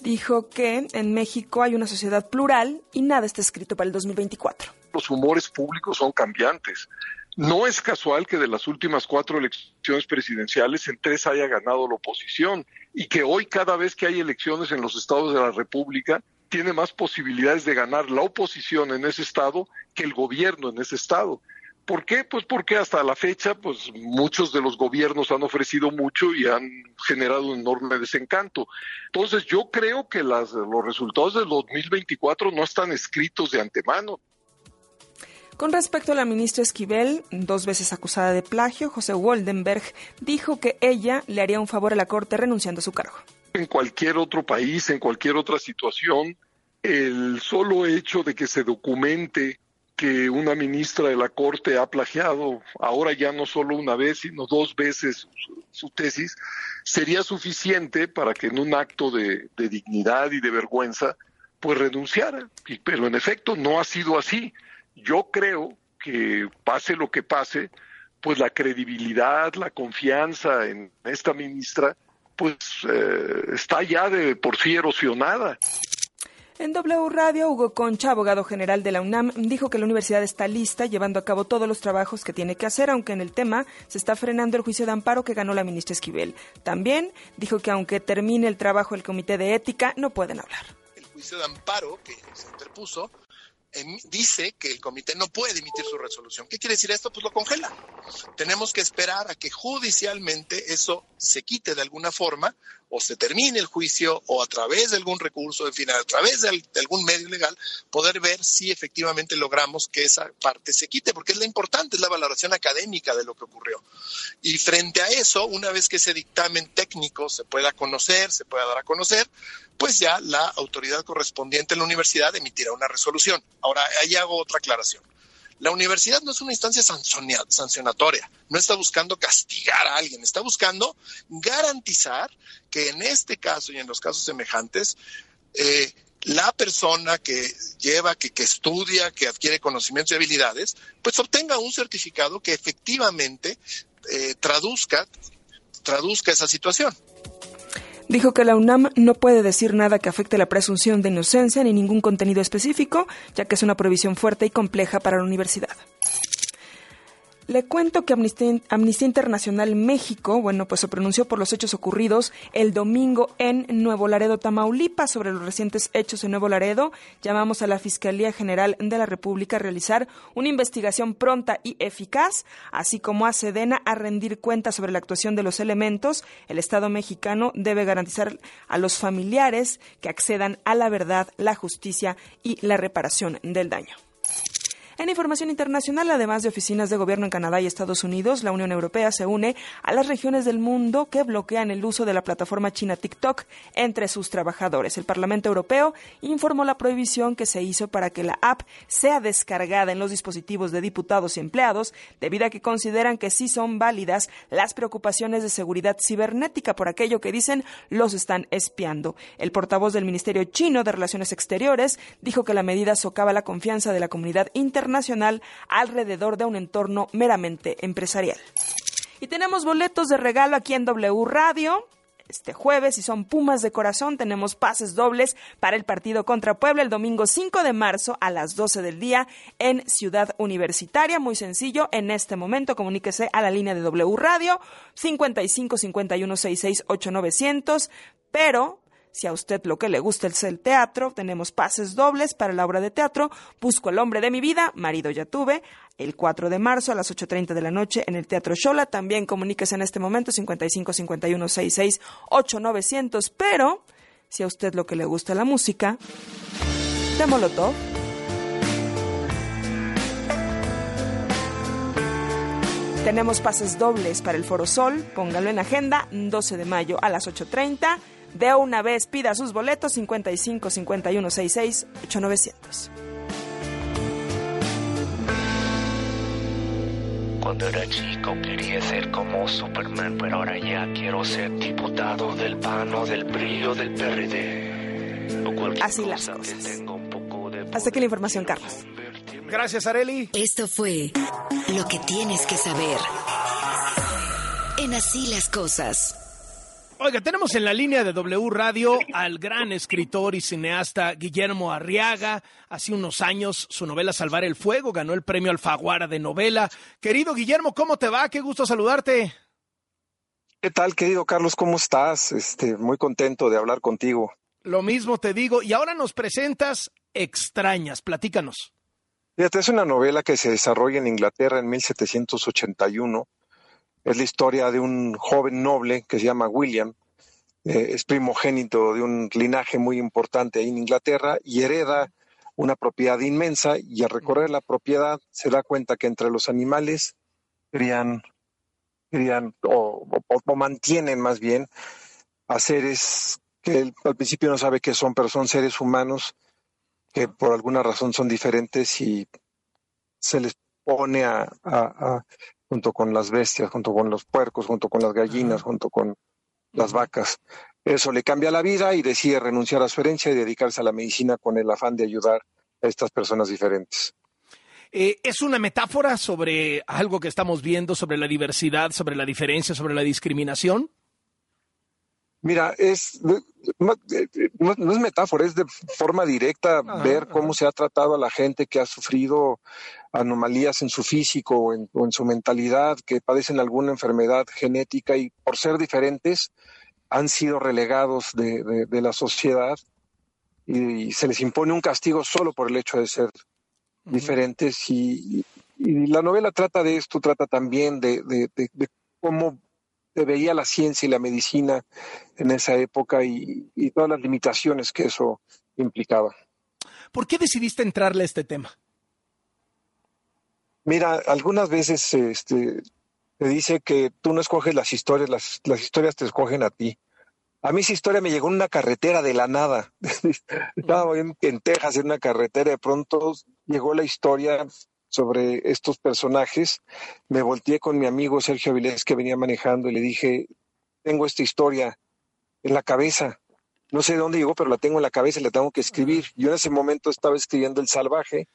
Dijo que en México hay una sociedad plural y nada está escrito para el dos mil veinticuatro. Los humores públicos son cambiantes. No es casual que de las últimas cuatro elecciones presidenciales en tres haya ganado la oposición y que hoy cada vez que hay elecciones en los estados de la República tiene más posibilidades de ganar la oposición en ese estado que el gobierno en ese estado. ¿Por qué? Pues porque hasta la fecha pues muchos de los gobiernos han ofrecido mucho y han generado un enorme desencanto. Entonces yo creo que las, los resultados del dos mil veinticuatro no están escritos de antemano. Con respecto a la ministra Esquivel, dos veces acusada de plagio, José Woldenberg dijo que ella le haría un favor a la Corte renunciando a su cargo. En cualquier otro país, en cualquier otra situación, el solo hecho de que se documente que una ministra de la Corte ha plagiado, ahora ya no solo una vez, sino dos veces su, su tesis, sería suficiente para que en un acto de, de dignidad y de vergüenza, pues renunciara. Y, pero en efecto no ha sido así. Yo creo que pase lo que pase, pues la credibilidad, la confianza en esta ministra pues eh, está ya de por sí erosionada. En W Radio, Hugo Concha, abogado general de la UNAM, dijo que la universidad está lista, llevando a cabo todos los trabajos que tiene que hacer, aunque en el tema se está frenando el juicio de amparo que ganó la ministra Esquivel. También dijo que aunque termine el trabajo el comité de ética, no pueden hablar. El juicio de amparo que se interpuso dice que el comité no puede emitir su resolución. ¿Qué quiere decir esto? Pues lo congela. Tenemos que esperar a que judicialmente eso se quite de alguna forma, o se termine el juicio, o a través de algún recurso, en fin, a través de algún medio legal, poder ver si efectivamente logramos que esa parte se quite, porque es la importante, es la valoración académica de lo que ocurrió. Y frente a eso, una vez que ese dictamen técnico se pueda conocer, se pueda dar a conocer, pues ya la autoridad correspondiente en la universidad emitirá una resolución. Ahora, ahí hago otra aclaración. La universidad no es una instancia sancionatoria, no está buscando castigar a alguien, está buscando garantizar que en este caso y en los casos semejantes, eh, la persona que lleva, que, que estudia, que adquiere conocimientos y habilidades, pues obtenga un certificado que efectivamente eh, traduzca, traduzca esa situación. Dijo que la UNAM no puede decir nada que afecte la presunción de inocencia ni ningún contenido específico, ya que es una prohibición fuerte y compleja para la universidad. Le cuento que Amnistía, Amnistía Internacional México, bueno, pues se pronunció por los hechos ocurridos el domingo en Nuevo Laredo, Tamaulipas. Sobre los recientes hechos en Nuevo Laredo, llamamos a la Fiscalía General de la República a realizar una investigación pronta y eficaz, así como a Sedena a rendir cuentas sobre la actuación de los elementos. El Estado mexicano debe garantizar a los familiares que accedan a la verdad, la justicia y la reparación del daño. En información internacional, además de oficinas de gobierno en Canadá y Estados Unidos, la Unión Europea se une a las regiones del mundo que bloquean el uso de la plataforma china TikTok entre sus trabajadores. El Parlamento Europeo informó la prohibición que se hizo para que la app sea descargada en los dispositivos de diputados y empleados, debido a que consideran que sí son válidas las preocupaciones de seguridad cibernética por aquello que dicen los están espiando. El portavoz del Ministerio Chino de Relaciones Exteriores dijo que la medida socava la confianza de la comunidad internacional nacional alrededor de un entorno meramente empresarial. Y tenemos boletos de regalo aquí en W Radio. Este jueves, si son Pumas de corazón, tenemos pases dobles para el partido contra Puebla el domingo cinco de marzo a las doce del día en Ciudad Universitaria. Muy sencillo, en este momento comuníquese a la línea de W Radio cincuenta y cinco cincuenta y uno sesenta y seis ochenta y nueve cientos, pero si a usted lo que le gusta es el teatro, tenemos pases dobles para la obra de teatro Busco al hombre de mi vida, marido ya tuve, el cuatro de marzo a las ocho treinta de la noche en el Teatro Xola. También comuníquese en este momento cincuenta y cinco cincuenta y uno sesenta y seis ochenta y nueve cientos. Pero si a usted lo que le gusta la música de Molotov, tenemos pases dobles para el Foro Sol. Póngalo en agenda, doce de mayo a las ocho treinta. De una vez pida sus boletos cincuenta y cinco cincuenta y uno sesenta y seis ochenta y nueve cientos. Cuando era chico quería ser como Superman, pero ahora ya quiero ser diputado del P A N o del P R I o del P R D. Así las cosas. Hasta aquí la información, Carlos. Gracias, Areli. Esto fue lo que tienes que saber en Así las cosas. Oiga, tenemos en la línea de W Radio al gran escritor y cineasta Guillermo Arriaga. Hace unos años su novela Salvar el Fuego ganó el premio Alfaguara de novela. Querido Guillermo, ¿cómo te va? Qué gusto saludarte. ¿Qué tal, querido Carlos? ¿Cómo estás? Este, muy contento de hablar contigo. Lo mismo te digo. Y ahora nos presentas Extrañas. Platícanos. Fíjate, es una novela que se desarrolla en Inglaterra en mil setecientos ochenta y uno. Es la historia de un joven noble que se llama William, eh, es primogénito de un linaje muy importante ahí en Inglaterra y hereda una propiedad inmensa, y al recorrer la propiedad se da cuenta que entre los animales crían, crían o, o, o mantienen más bien a seres que él al principio no sabe qué son, pero son seres humanos que por alguna razón son diferentes y se les pone a... a, a junto con las bestias, junto con los puercos, junto con las gallinas, junto con las vacas. Eso le cambia la vida y decide renunciar a su herencia y dedicarse a la medicina con el afán de ayudar a estas personas diferentes. Eh, es una metáfora sobre algo que estamos viendo, sobre la diversidad, sobre la diferencia, sobre la discriminación. Mira, es no, no, no es metáfora, es de forma directa ajá, ver cómo ajá. se ha tratado a la gente que ha sufrido anomalías en su físico o en, o en su mentalidad, que padecen alguna enfermedad genética y por ser diferentes han sido relegados de, de, de la sociedad y, y se les impone un castigo solo por el hecho de ser uh-huh. diferentes. Y, y la novela trata de esto, trata también de, de, de, de cómo se veía la ciencia y la medicina en esa época y, y todas las limitaciones que eso implicaba. ¿Por qué decidiste entrarle a este tema? Mira, algunas veces este, te dice que tú no escoges las historias, las, las historias te escogen a ti. A mí esa historia me llegó en una carretera de la nada. Estaba en, en Texas en una carretera, de pronto llegó la historia sobre estos personajes. Me volteé con mi amigo Sergio Avilés que venía manejando y le dije, tengo esta historia en la cabeza. No sé de dónde llegó, pero la tengo en la cabeza y la tengo que escribir. Yo en ese momento estaba escribiendo El Salvaje,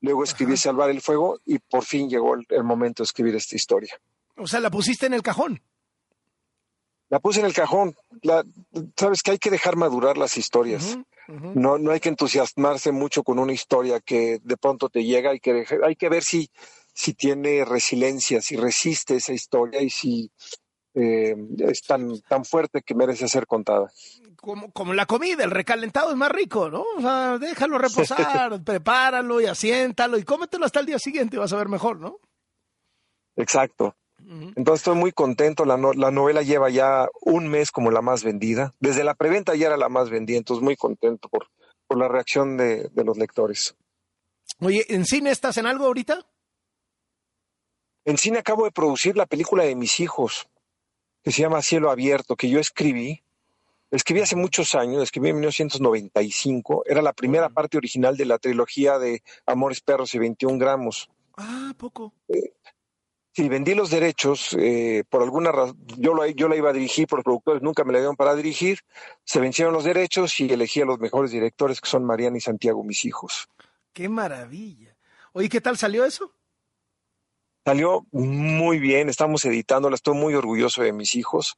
luego escribí ajá. Salvar el Fuego y por fin llegó el, el momento de escribir esta historia. O sea, ¿la pusiste en el cajón? La puse en el cajón. La, sabes que hay que dejar madurar las historias. Uh-huh, uh-huh. No, no hay que entusiasmarse mucho con una historia que de pronto te llega. Hay que, dejar, hay que ver si, si tiene resiliencia, si resiste esa historia y si eh, es tan, tan fuerte que merece ser contada. Como, como la comida, el recalentado es más rico, ¿no? O sea, déjalo reposar, prepáralo y asiéntalo y cómetelo hasta el día siguiente y vas a ver mejor, ¿no? Exacto. Entonces estoy muy contento, la, no, la novela lleva ya un mes como la más vendida, desde la preventa ya era la más vendida, entonces muy contento por, por la reacción de, de los lectores. Oye, ¿en cine estás en algo ahorita? En cine acabo de producir la película de mis hijos, que se llama Cielo Abierto, que yo escribí, escribí hace muchos años, escribí en mil novecientos noventa y cinco, era la primera parte original de la trilogía de Amores Perros y veintiún gramos. Ah, poco. Eh, Sí, vendí los derechos, eh, por alguna razón, yo, lo, yo la iba a dirigir, pero los productores nunca me la dieron para dirigir, se vencieron los derechos y elegí a los mejores directores que son Mariana y Santiago, mis hijos. ¡Qué maravilla! Oye, ¿qué tal salió eso? Salió muy bien, estamos editándola, estoy muy orgulloso de mis hijos.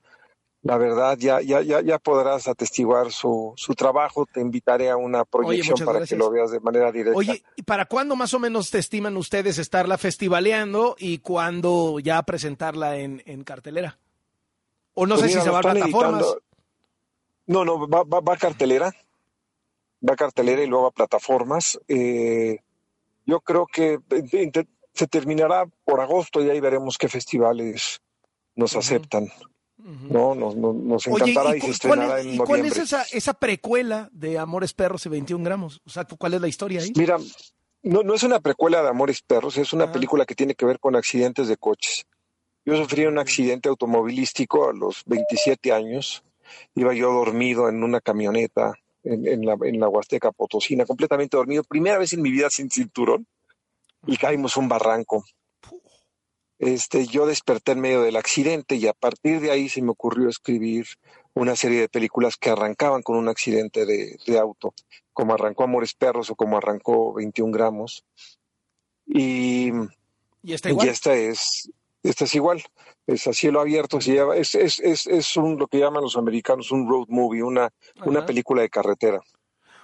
La verdad, ya ya ya, ya podrás atestiguar su, su trabajo, te invitaré a una proyección Oye, para gracias. que lo veas de manera directa. Oye, ¿y para cuándo más o menos te estiman ustedes estarla festivaleando y cuándo ya presentarla en, en cartelera? O no pues sé mira, si se va a plataformas. Editando. No, no, va, va, va a cartelera, va a cartelera y luego a plataformas. Eh, yo creo que se terminará por agosto y ahí veremos qué festivales nos uh-huh. aceptan. No, nos, nos encantará. Oye, y, y se estrenará es, en noviembre. ¿Cuál es esa, esa precuela de Amores Perros y veintiún gramos? O sea, ¿cuál es la historia ahí? Mira, no, no es una precuela de Amores Perros, es una ah. película que tiene que ver con accidentes de coches. Yo sufrí un accidente automovilístico a los veintisiete años. Iba yo dormido en una camioneta en, en, la, en la Huasteca Potosina, completamente dormido. Primera vez en mi vida sin cinturón y caímos un barranco. Este, yo desperté en medio del accidente y a partir de ahí se me ocurrió escribir una serie de películas que arrancaban con un accidente de, de auto, como arrancó Amores Perros o como arrancó veintiún gramos. Y, ¿Y, esta, igual? y esta, es, esta es igual, es a cielo abierto, se lleva, es, es, es, es un, lo que llaman los americanos un road movie, una, una película de carretera.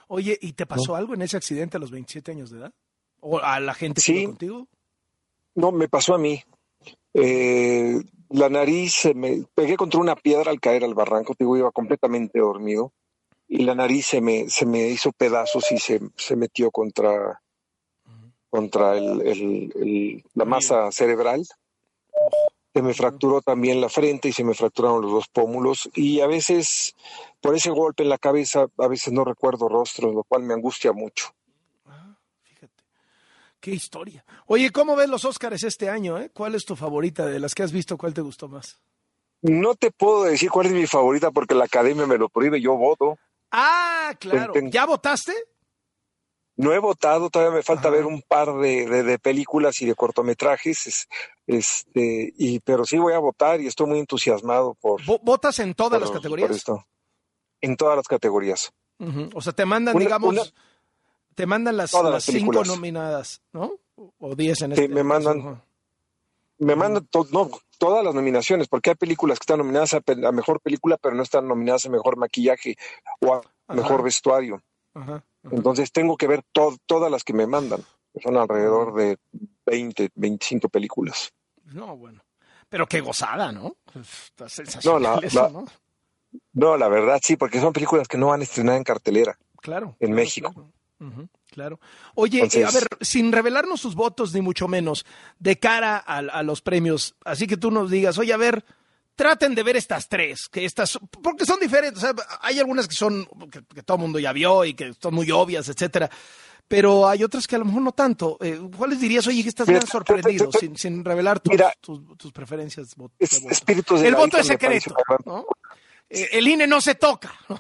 Oye, ¿y te pasó ¿no? algo en ese accidente a los veintisiete años de edad? ¿O a la gente que iba contigo? No, me pasó a mí. Eh, la nariz, se me pegué contra una piedra al caer al barranco, digo, iba completamente dormido y la nariz se me, se me hizo pedazos y se, se metió contra, contra el, el, el, la masa cerebral. Se me fracturó también la frente y se me fracturaron los dos pómulos y a veces por ese golpe en la cabeza, a veces no recuerdo rostros, lo cual me angustia mucho. ¡Qué historia! Oye, ¿cómo ves los Óscars este año? Eh? ¿Cuál es tu favorita? De las que has visto, ¿cuál te gustó más? No te puedo decir cuál es mi favorita porque la academia me lo prohíbe, yo voto. ¡Ah, claro! Ten, ten... ¿Ya votaste? No he votado, todavía me falta Ajá. ver un par de, de, de películas y de cortometrajes, es, este, y, pero sí voy a votar y estoy muy entusiasmado por... ¿Votas en todas por, las categorías? Por esto. En todas las categorías. Uh-huh. O sea, te mandan, una, digamos... Una... Te mandan las, las, las cinco nominadas, ¿no? O diez en este. Sí, me mandan, me manda to no, todas las nominaciones, porque hay películas que están nominadas a, pe a mejor película, pero no están nominadas a mejor maquillaje o a ajá. mejor vestuario. Ajá, ajá. Entonces tengo que ver to todas las que me mandan. Son alrededor de veinte, veinticinco películas. No, bueno. Pero qué gozada, ¿no? Está sensacional no, la, eso, la, ¿no? No, la verdad sí, porque son películas que no han estrenado en cartelera. Claro. En claro, México. Claro. Uh-huh, claro. Oye, entonces, eh, a ver, sin revelarnos sus votos, ni mucho menos, de cara a, a los premios, así que tú nos digas, oye, a ver, traten de ver estas tres, que estas, porque son diferentes, o sea, hay algunas que son, que, que todo el mundo ya vio y que son muy obvias, etcétera, pero hay otras que a lo mejor no tanto. Eh, ¿Cuáles dirías, oye, que estás mira, bien sorprendido, te, te, te, sin, sin revelar tus, mira, tus, tus preferencias? Voto, es, voto. El voto es secreto, ¿no? Eh, el I N E no se toca, ¿no?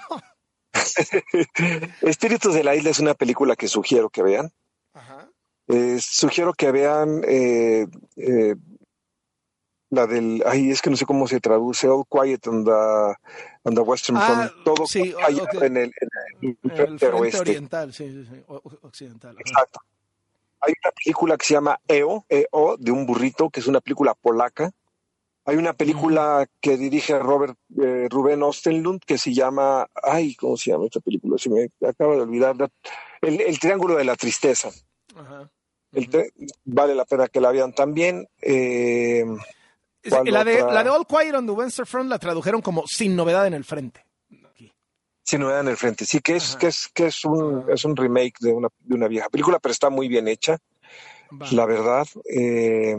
Espíritus de la Isla es una película que sugiero que vean. Ajá. Eh, sugiero que vean eh, eh, la del, ay, es que no sé cómo se traduce, All Quiet on the, on the Western ah, Front, todo sí, callado okay. en el, en el, en el frente oeste. Oriental, sí, sí, sí, occidental. Exacto. Hay una película que se llama E O, E O, de un burrito, que es una película polaca. Hay una película mm. que dirige Robert eh, Rubén Ostenlund que se llama... Ay, ¿cómo se llama esta película? Se me acaba de olvidar. El, el Triángulo de la Tristeza. Ajá. El tri vale la pena que la vean también. Eh, la, de, la de All Quiet on the Western Front la tradujeron como Sin Novedad en el Frente. Aquí. Sin Novedad en el Frente. Sí, que es, que es, que es, un, es un remake de una, de una vieja película, pero está muy bien hecha, vale. La verdad. Eh,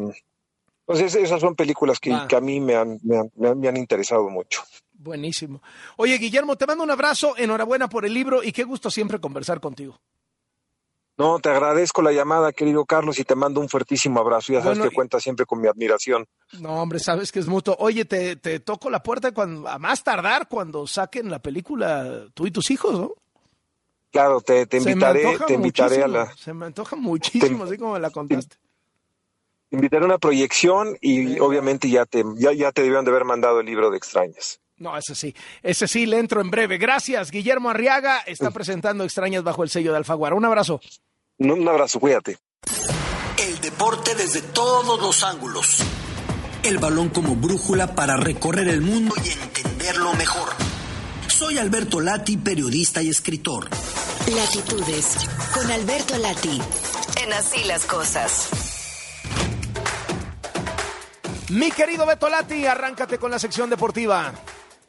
Entonces esas son películas que, ah. que a mí me han, me, han, me, han, me han interesado mucho. Buenísimo. Oye, Guillermo, te mando un abrazo, enhorabuena por el libro y qué gusto siempre conversar contigo. No, te agradezco la llamada, querido Carlos, y te mando un fuertísimo abrazo. Ya sabes bueno, que y... cuentas siempre con mi admiración. No, hombre, sabes que es mutuo. Oye, te, te toco la puerta cuando, a más tardar cuando saquen la película Tú y tus hijos, ¿no? Claro, te, te invitaré, te invitaré a la... Se me antoja muchísimo, te... así como me la contaste. Te... Invitaré a una proyección y sí. Obviamente ya te, ya, ya te debieron de haber mandado el libro de Extrañas. No, ese sí, ese sí le entro en breve. Gracias, Guillermo Arriaga está presentando Extrañas bajo el sello de Alfaguara. Un abrazo. No, un abrazo, cuídate. El deporte desde todos los ángulos. El balón como brújula para recorrer el mundo y entenderlo mejor. Soy Alberto Lati, periodista y escritor. Latitudes, con Alberto Lati. En Así las Cosas. Mi querido Beto Lati, arráncate con la sección deportiva.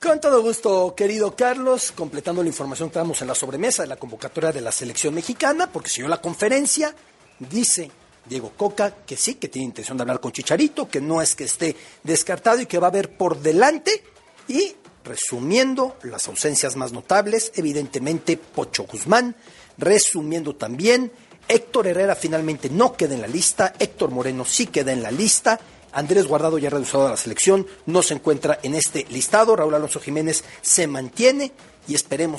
Con todo gusto, querido Carlos, completando la información que damos en la sobremesa de la convocatoria de la selección mexicana, porque siguió la conferencia, dice Diego Coca que sí, que tiene intención de hablar con Chicharito, que no es que esté descartado y que va a haber por delante. Y resumiendo las ausencias más notables, evidentemente Pocho Guzmán, resumiendo también, Héctor Herrera finalmente no queda en la lista, Héctor Moreno sí queda en la lista, Andrés Guardado ya reducido a la selección, no se encuentra en este listado, Raúl Alonso Jiménez se mantiene y esperemos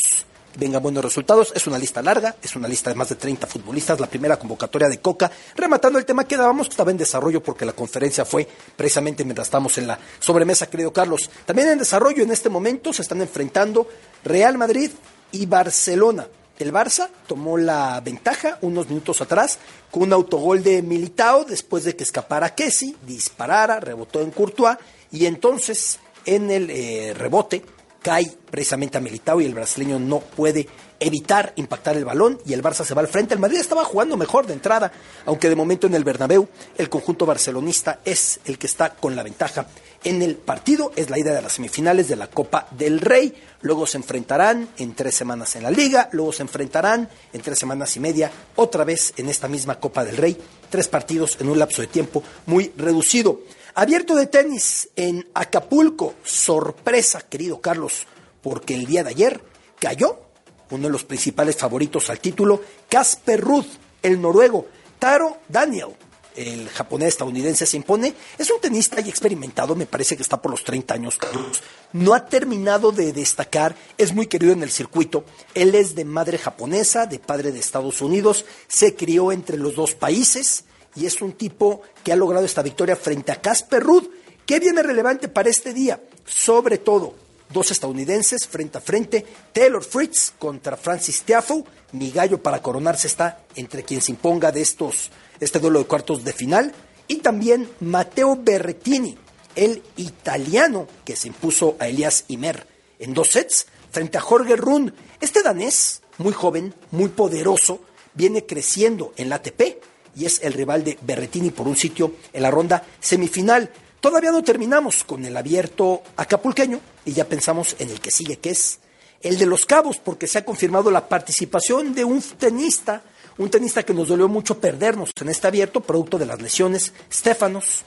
vengan buenos resultados. Es una lista larga, es una lista de más de treinta futbolistas, la primera convocatoria de Coca, rematando el tema que dábamos, que estaba en desarrollo porque la conferencia fue precisamente mientras estamos en la sobremesa, querido Carlos. También en desarrollo en este momento se están enfrentando Real Madrid y Barcelona. El Barça tomó la ventaja unos minutos atrás con un autogol de Militao después de que escapara Kessi, disparara, rebotó en Courtois y entonces en el eh, rebote cae precisamente a Militao y el brasileño no puede evitar impactar el balón y el Barça se va al frente. El Madrid estaba jugando mejor de entrada, aunque de momento en el Bernabéu el conjunto barcelonista es el que está con la ventaja en el partido. Es la ida de las semifinales de la Copa del Rey, luego se enfrentarán en tres semanas en la Liga, luego se enfrentarán en tres semanas y media otra vez en esta misma Copa del Rey, tres partidos en un lapso de tiempo muy reducido. Abierto de tenis en Acapulco, sorpresa, querido Carlos, porque el día de ayer cayó uno de los principales favoritos al título, Casper Ruud, el noruego. Taro Daniel, el japonés estadounidense, se impone. Es un tenista ya experimentado, me parece que está por los treinta años, Carlos. No ha terminado de destacar, es muy querido en el circuito. Él es de madre japonesa, de padre de Estados Unidos, se crió entre los dos países y es un tipo que ha logrado esta victoria frente a Casper Ruud. ¿Qué viene relevante para este día? Sobre todo, dos estadounidenses frente a frente, Taylor Fritz contra Francis Tiafoe. Mi gallo para coronarse está entre quien se imponga de estos, este duelo de cuartos de final. Y también Matteo Berrettini, el italiano que se impuso a Elias Ymer en dos sets frente a Jorge Run. Este danés, muy joven, muy poderoso, viene creciendo en la A T P y es el rival de Berrettini por un sitio en la ronda semifinal. Todavía no terminamos con el abierto acapulqueño y ya pensamos en el que sigue, que es el de Los Cabos, porque se ha confirmado la participación de un tenista, un tenista que nos dolió mucho perdernos en este abierto, producto de las lesiones, Stefanos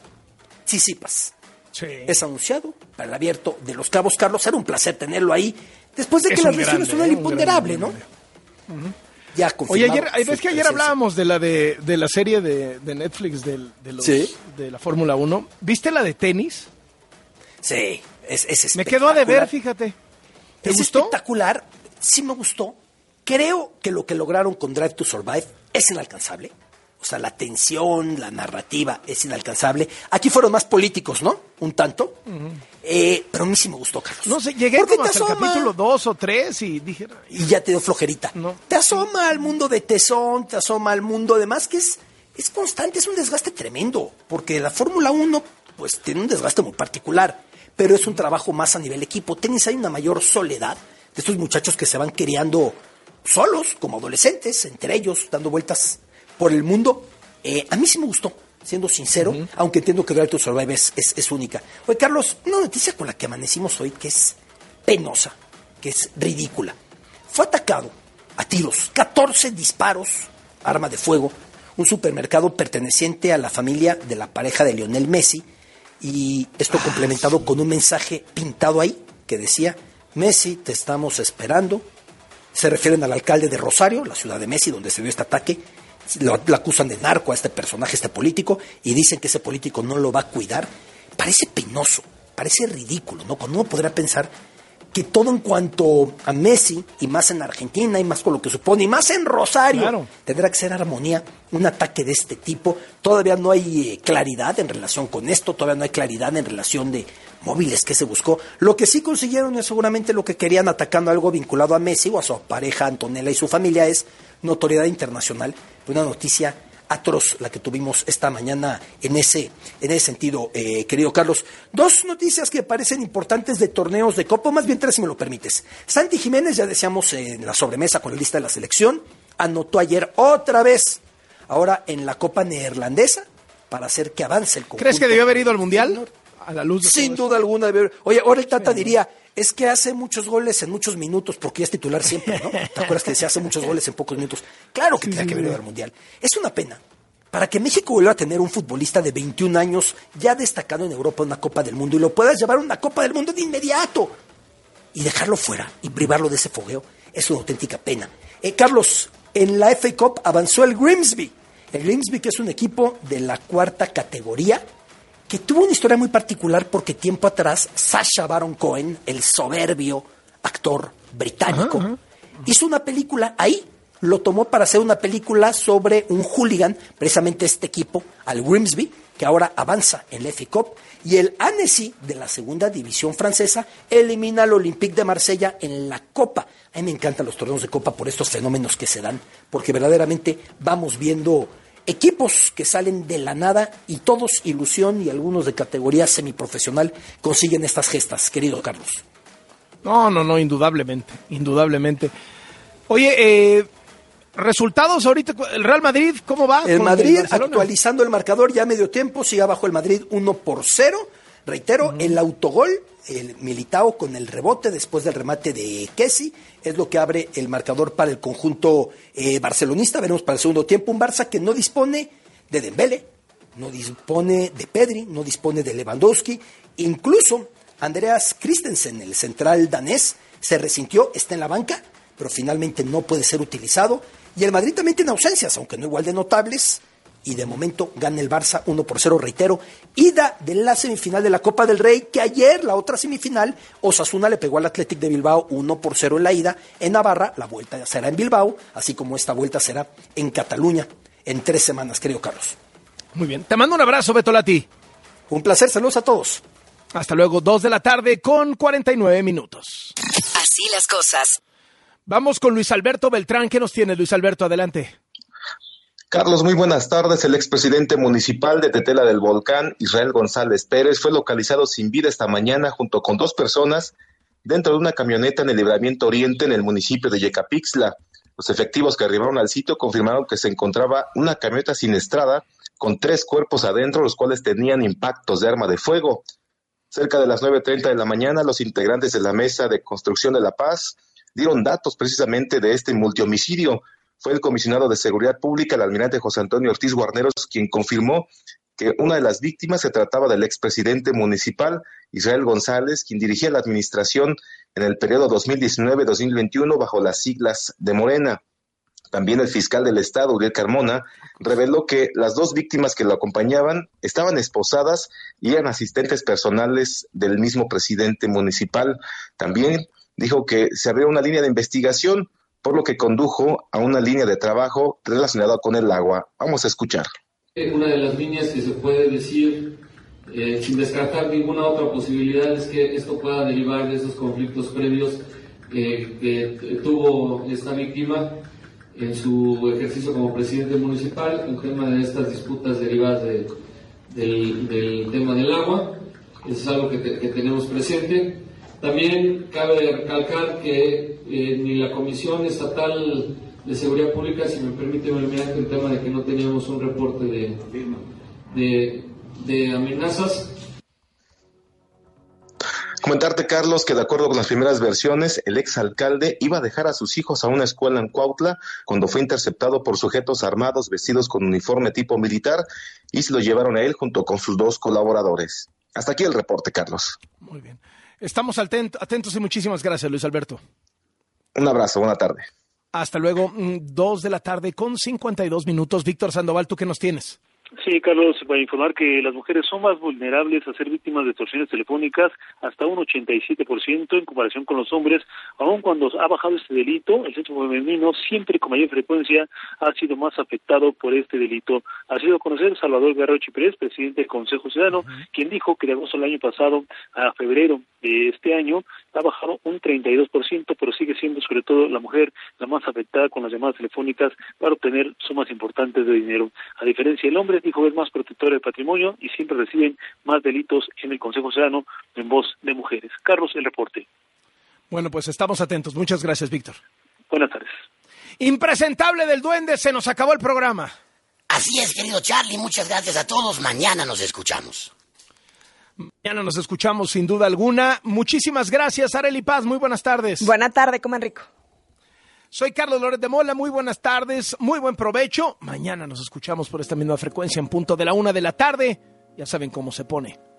Tsitsipas. Sí. Es anunciado para el abierto de Los Cabos. Carlos, era un placer tenerlo ahí, después de que las lesiones son el imponderable, ¿no? Uh-huh. Ya confirmado. Oye, ayer, es que ayer hablábamos de la de, de la serie de, de Netflix de, de, los, sí. de la Fórmula uno. ¿Viste la de tenis? Sí, es, es me quedó a deber, fíjate. ¿Te es gustó? Espectacular, sí me gustó. Creo que lo que lograron con Drive to Survive es inalcanzable. O sea, la tensión, la narrativa es inalcanzable. Aquí fueron más políticos, ¿no? Un tanto. Uh-huh. Eh, pero a mí sí me gustó, Carlos. No sé, llegué como hasta el capítulo dos o tres y dije... Y ya te dio flojerita. No. Te asoma al mundo de tesón, te asoma al mundo de más, que es, es constante, es un desgaste tremendo. Porque la Fórmula uno, pues, tiene un desgaste muy particular. Pero es un trabajo más a nivel equipo. Tenis hay una mayor soledad de estos muchachos que se van criando solos, como adolescentes, entre ellos, dando vueltas... por el mundo. eh, a mí sí me gustó, siendo sincero, uh-huh. aunque entiendo que Drive to Survive es, es, es única. Oye, Carlos, una noticia con la que amanecimos hoy que es penosa, que es ridícula. Fue atacado a tiros, catorce disparos, arma de fuego, un supermercado perteneciente a la familia de la pareja de Lionel Messi, y esto ah, complementado sí. con un mensaje pintado ahí que decía: Messi, te estamos esperando. Se refieren al alcalde de Rosario, la ciudad de Messi, donde se dio este ataque. Lo, lo acusan de narco a este personaje, a este político, y dicen que ese político no lo va a cuidar. Parece penoso, parece ridículo, ¿no? Cuando uno podría pensar que todo en cuanto a Messi, y más en Argentina, y más con lo que supone, y más en Rosario, claro. tendrá que ser armonía un ataque de este tipo. Todavía no hay eh, claridad en relación con esto, todavía no hay claridad en relación de móviles que se buscó. Lo que sí consiguieron es seguramente lo que querían, atacando algo vinculado a Messi o a su pareja Antonella y su familia. Es notoriedad internacional, una noticia atroz la que tuvimos esta mañana en ese, en ese sentido, eh, querido Carlos. Dos noticias que parecen importantes de torneos de Copa, más bien tres si me lo permites. Santi Jiménez, ya decíamos en la sobremesa con la lista de la selección, anotó ayer otra vez, ahora en la Copa Neerlandesa, para hacer que avance el conjunto. ¿Crees que debió haber ido al Mundial? A la luz de Sin duda esto. alguna. Debió haber... Oye, ahora el Tata diría... Es que hace muchos goles en muchos minutos, porque es titular siempre, ¿no? ¿Te acuerdas que decía hace muchos goles en pocos minutos? Claro que sí, tenía que ver al Mundial. Es una pena. Para que México vuelva a tener un futbolista de veintiún años ya destacado en Europa en una Copa del Mundo y lo puedas llevar a una Copa del Mundo de inmediato y dejarlo fuera y privarlo de ese fogueo, es una auténtica pena. Eh, Carlos, en la F A Cup avanzó el Grimsby. El Grimsby, que es un equipo de la cuarta categoría, que tuvo una historia muy particular porque tiempo atrás Sacha Baron Cohen, el soberbio actor británico, ajá, ajá. hizo una película, ahí lo tomó para hacer una película sobre un hooligan, precisamente este equipo, al Grimsby, que ahora avanza en la F A Cup, y el Annecy de la segunda división francesa elimina al Olympique de Marsella en la Copa. A mí me encantan los torneos de Copa por estos fenómenos que se dan, porque verdaderamente vamos viendo... equipos que salen de la nada y todos ilusión, y algunos de categoría semiprofesional consiguen estas gestas, querido Carlos. No, no, no, indudablemente, indudablemente. Oye, eh, resultados ahorita, ¿el Real Madrid cómo va? El Madrid el actualizando el marcador ya a medio tiempo, sigue abajo el Madrid uno por cero. Reitero, uh-huh. el autogol, el Militao con el rebote después del remate de Kessi, es lo que abre el marcador para el conjunto eh, barcelonista. Veremos para el segundo tiempo un Barça que no dispone de Dembélé, no dispone de Pedri, no dispone de Lewandowski. Incluso Andreas Christensen, el central danés, se resintió, está en la banca, pero finalmente no puede ser utilizado. Y el Madrid también tiene ausencias, aunque no igual de notables. Y de momento gana el Barça uno por cero, reitero, ida de la semifinal de la Copa del Rey, que ayer, la otra semifinal, Osasuna le pegó al Athletic de Bilbao uno por cero en la ida, en Navarra, la vuelta será en Bilbao, así como esta vuelta será en Cataluña, en tres semanas, creo, Carlos. Muy bien, te mando un abrazo, Beto Lati. Un placer, saludos a todos. Hasta luego, dos de la tarde con cuarenta y nueve minutos. Así las cosas. Vamos con Luis Alberto Beltrán, ¿qué nos tiene, Luis Alberto? Adelante. Carlos, muy buenas tardes. El expresidente municipal de Tetela del Volcán, Israel González Pérez, fue localizado sin vida esta mañana junto con dos personas dentro de una camioneta en el Libramiento Oriente, en el municipio de Yecapixtla. Los efectivos que arribaron al sitio confirmaron que se encontraba una camioneta siniestrada con tres cuerpos adentro, los cuales tenían impactos de arma de fuego. Cerca de las nueve treinta de la mañana, los integrantes de la Mesa de Construcción de la Paz dieron datos precisamente de este multihomicidio. Fue el comisionado de Seguridad Pública, el almirante José Antonio Ortiz Guarneros, quien confirmó que una de las víctimas se trataba del expresidente municipal, Israel González, quien dirigía la administración en el periodo dos mil diecinueve a dos mil veintiuno bajo las siglas de Morena. También el fiscal del Estado, Uriel Carmona, reveló que las dos víctimas que lo acompañaban estaban esposadas y eran asistentes personales del mismo presidente municipal. También dijo que se abrió una línea de investigación, por lo que condujo a una línea de trabajo relacionada con el agua. Vamos a escuchar. Una de las líneas que se puede decir, eh, sin descartar ninguna otra posibilidad, es que esto pueda derivar de esos conflictos previos eh, que tuvo esta víctima en su ejercicio como presidente municipal, en tema de estas disputas derivadas de, del, del tema del agua. Eso es algo que, te, que tenemos presente. También cabe recalcar que eh, ni la Comisión Estatal de Seguridad Pública, si me permite, me olvidé el tema de que no teníamos un reporte de, de, de amenazas. Comentarte, Carlos, que de acuerdo con las primeras versiones, el exalcalde iba a dejar a sus hijos a una escuela en Cuautla cuando fue interceptado por sujetos armados vestidos con uniforme tipo militar y se lo llevaron a él junto con sus dos colaboradores. Hasta aquí el reporte, Carlos. Muy bien. Estamos atentos y muchísimas gracias, Luis Alberto. Un abrazo, buena tarde. Hasta luego, dos de la tarde con cincuenta y dos minutos. Víctor Sandoval, ¿tú qué nos tienes? Sí, Carlos, para informar que las mujeres son más vulnerables a ser víctimas de extorsiones telefónicas, hasta un ochenta y siete por ciento en comparación con los hombres. Aun cuando ha bajado este delito, el sexo femenino siempre con mayor frecuencia ha sido más afectado por este delito. Ha sido conocer Salvador Guerrero Chiprés, presidente del Consejo Ciudadano, uh-huh. quien dijo que de agosto del año pasado a febrero de este año ha bajado un treinta y dos por ciento, pero sigue siendo sobre todo la mujer la más afectada con las llamadas telefónicas para obtener sumas importantes de dinero. A diferencia del hombre, dijo, es más protector del patrimonio y siempre reciben más delitos en el Consejo Ciudadano en voz de mujeres. Carlos, el reporte. Bueno, pues estamos atentos. Muchas gracias, Víctor. Buenas tardes. Impresentable del Duende, se nos acabó el programa. Así es, querido Charlie. Muchas gracias a todos. Mañana nos escuchamos. Mañana nos escuchamos, sin duda alguna. Muchísimas gracias, Areli Paz. Muy buenas tardes. Buenas tardes, coman rico. Soy Carlos Loret de Mola, muy buenas tardes, muy buen provecho. Mañana nos escuchamos por esta misma frecuencia en punto de la una de la tarde. Ya saben cómo se pone.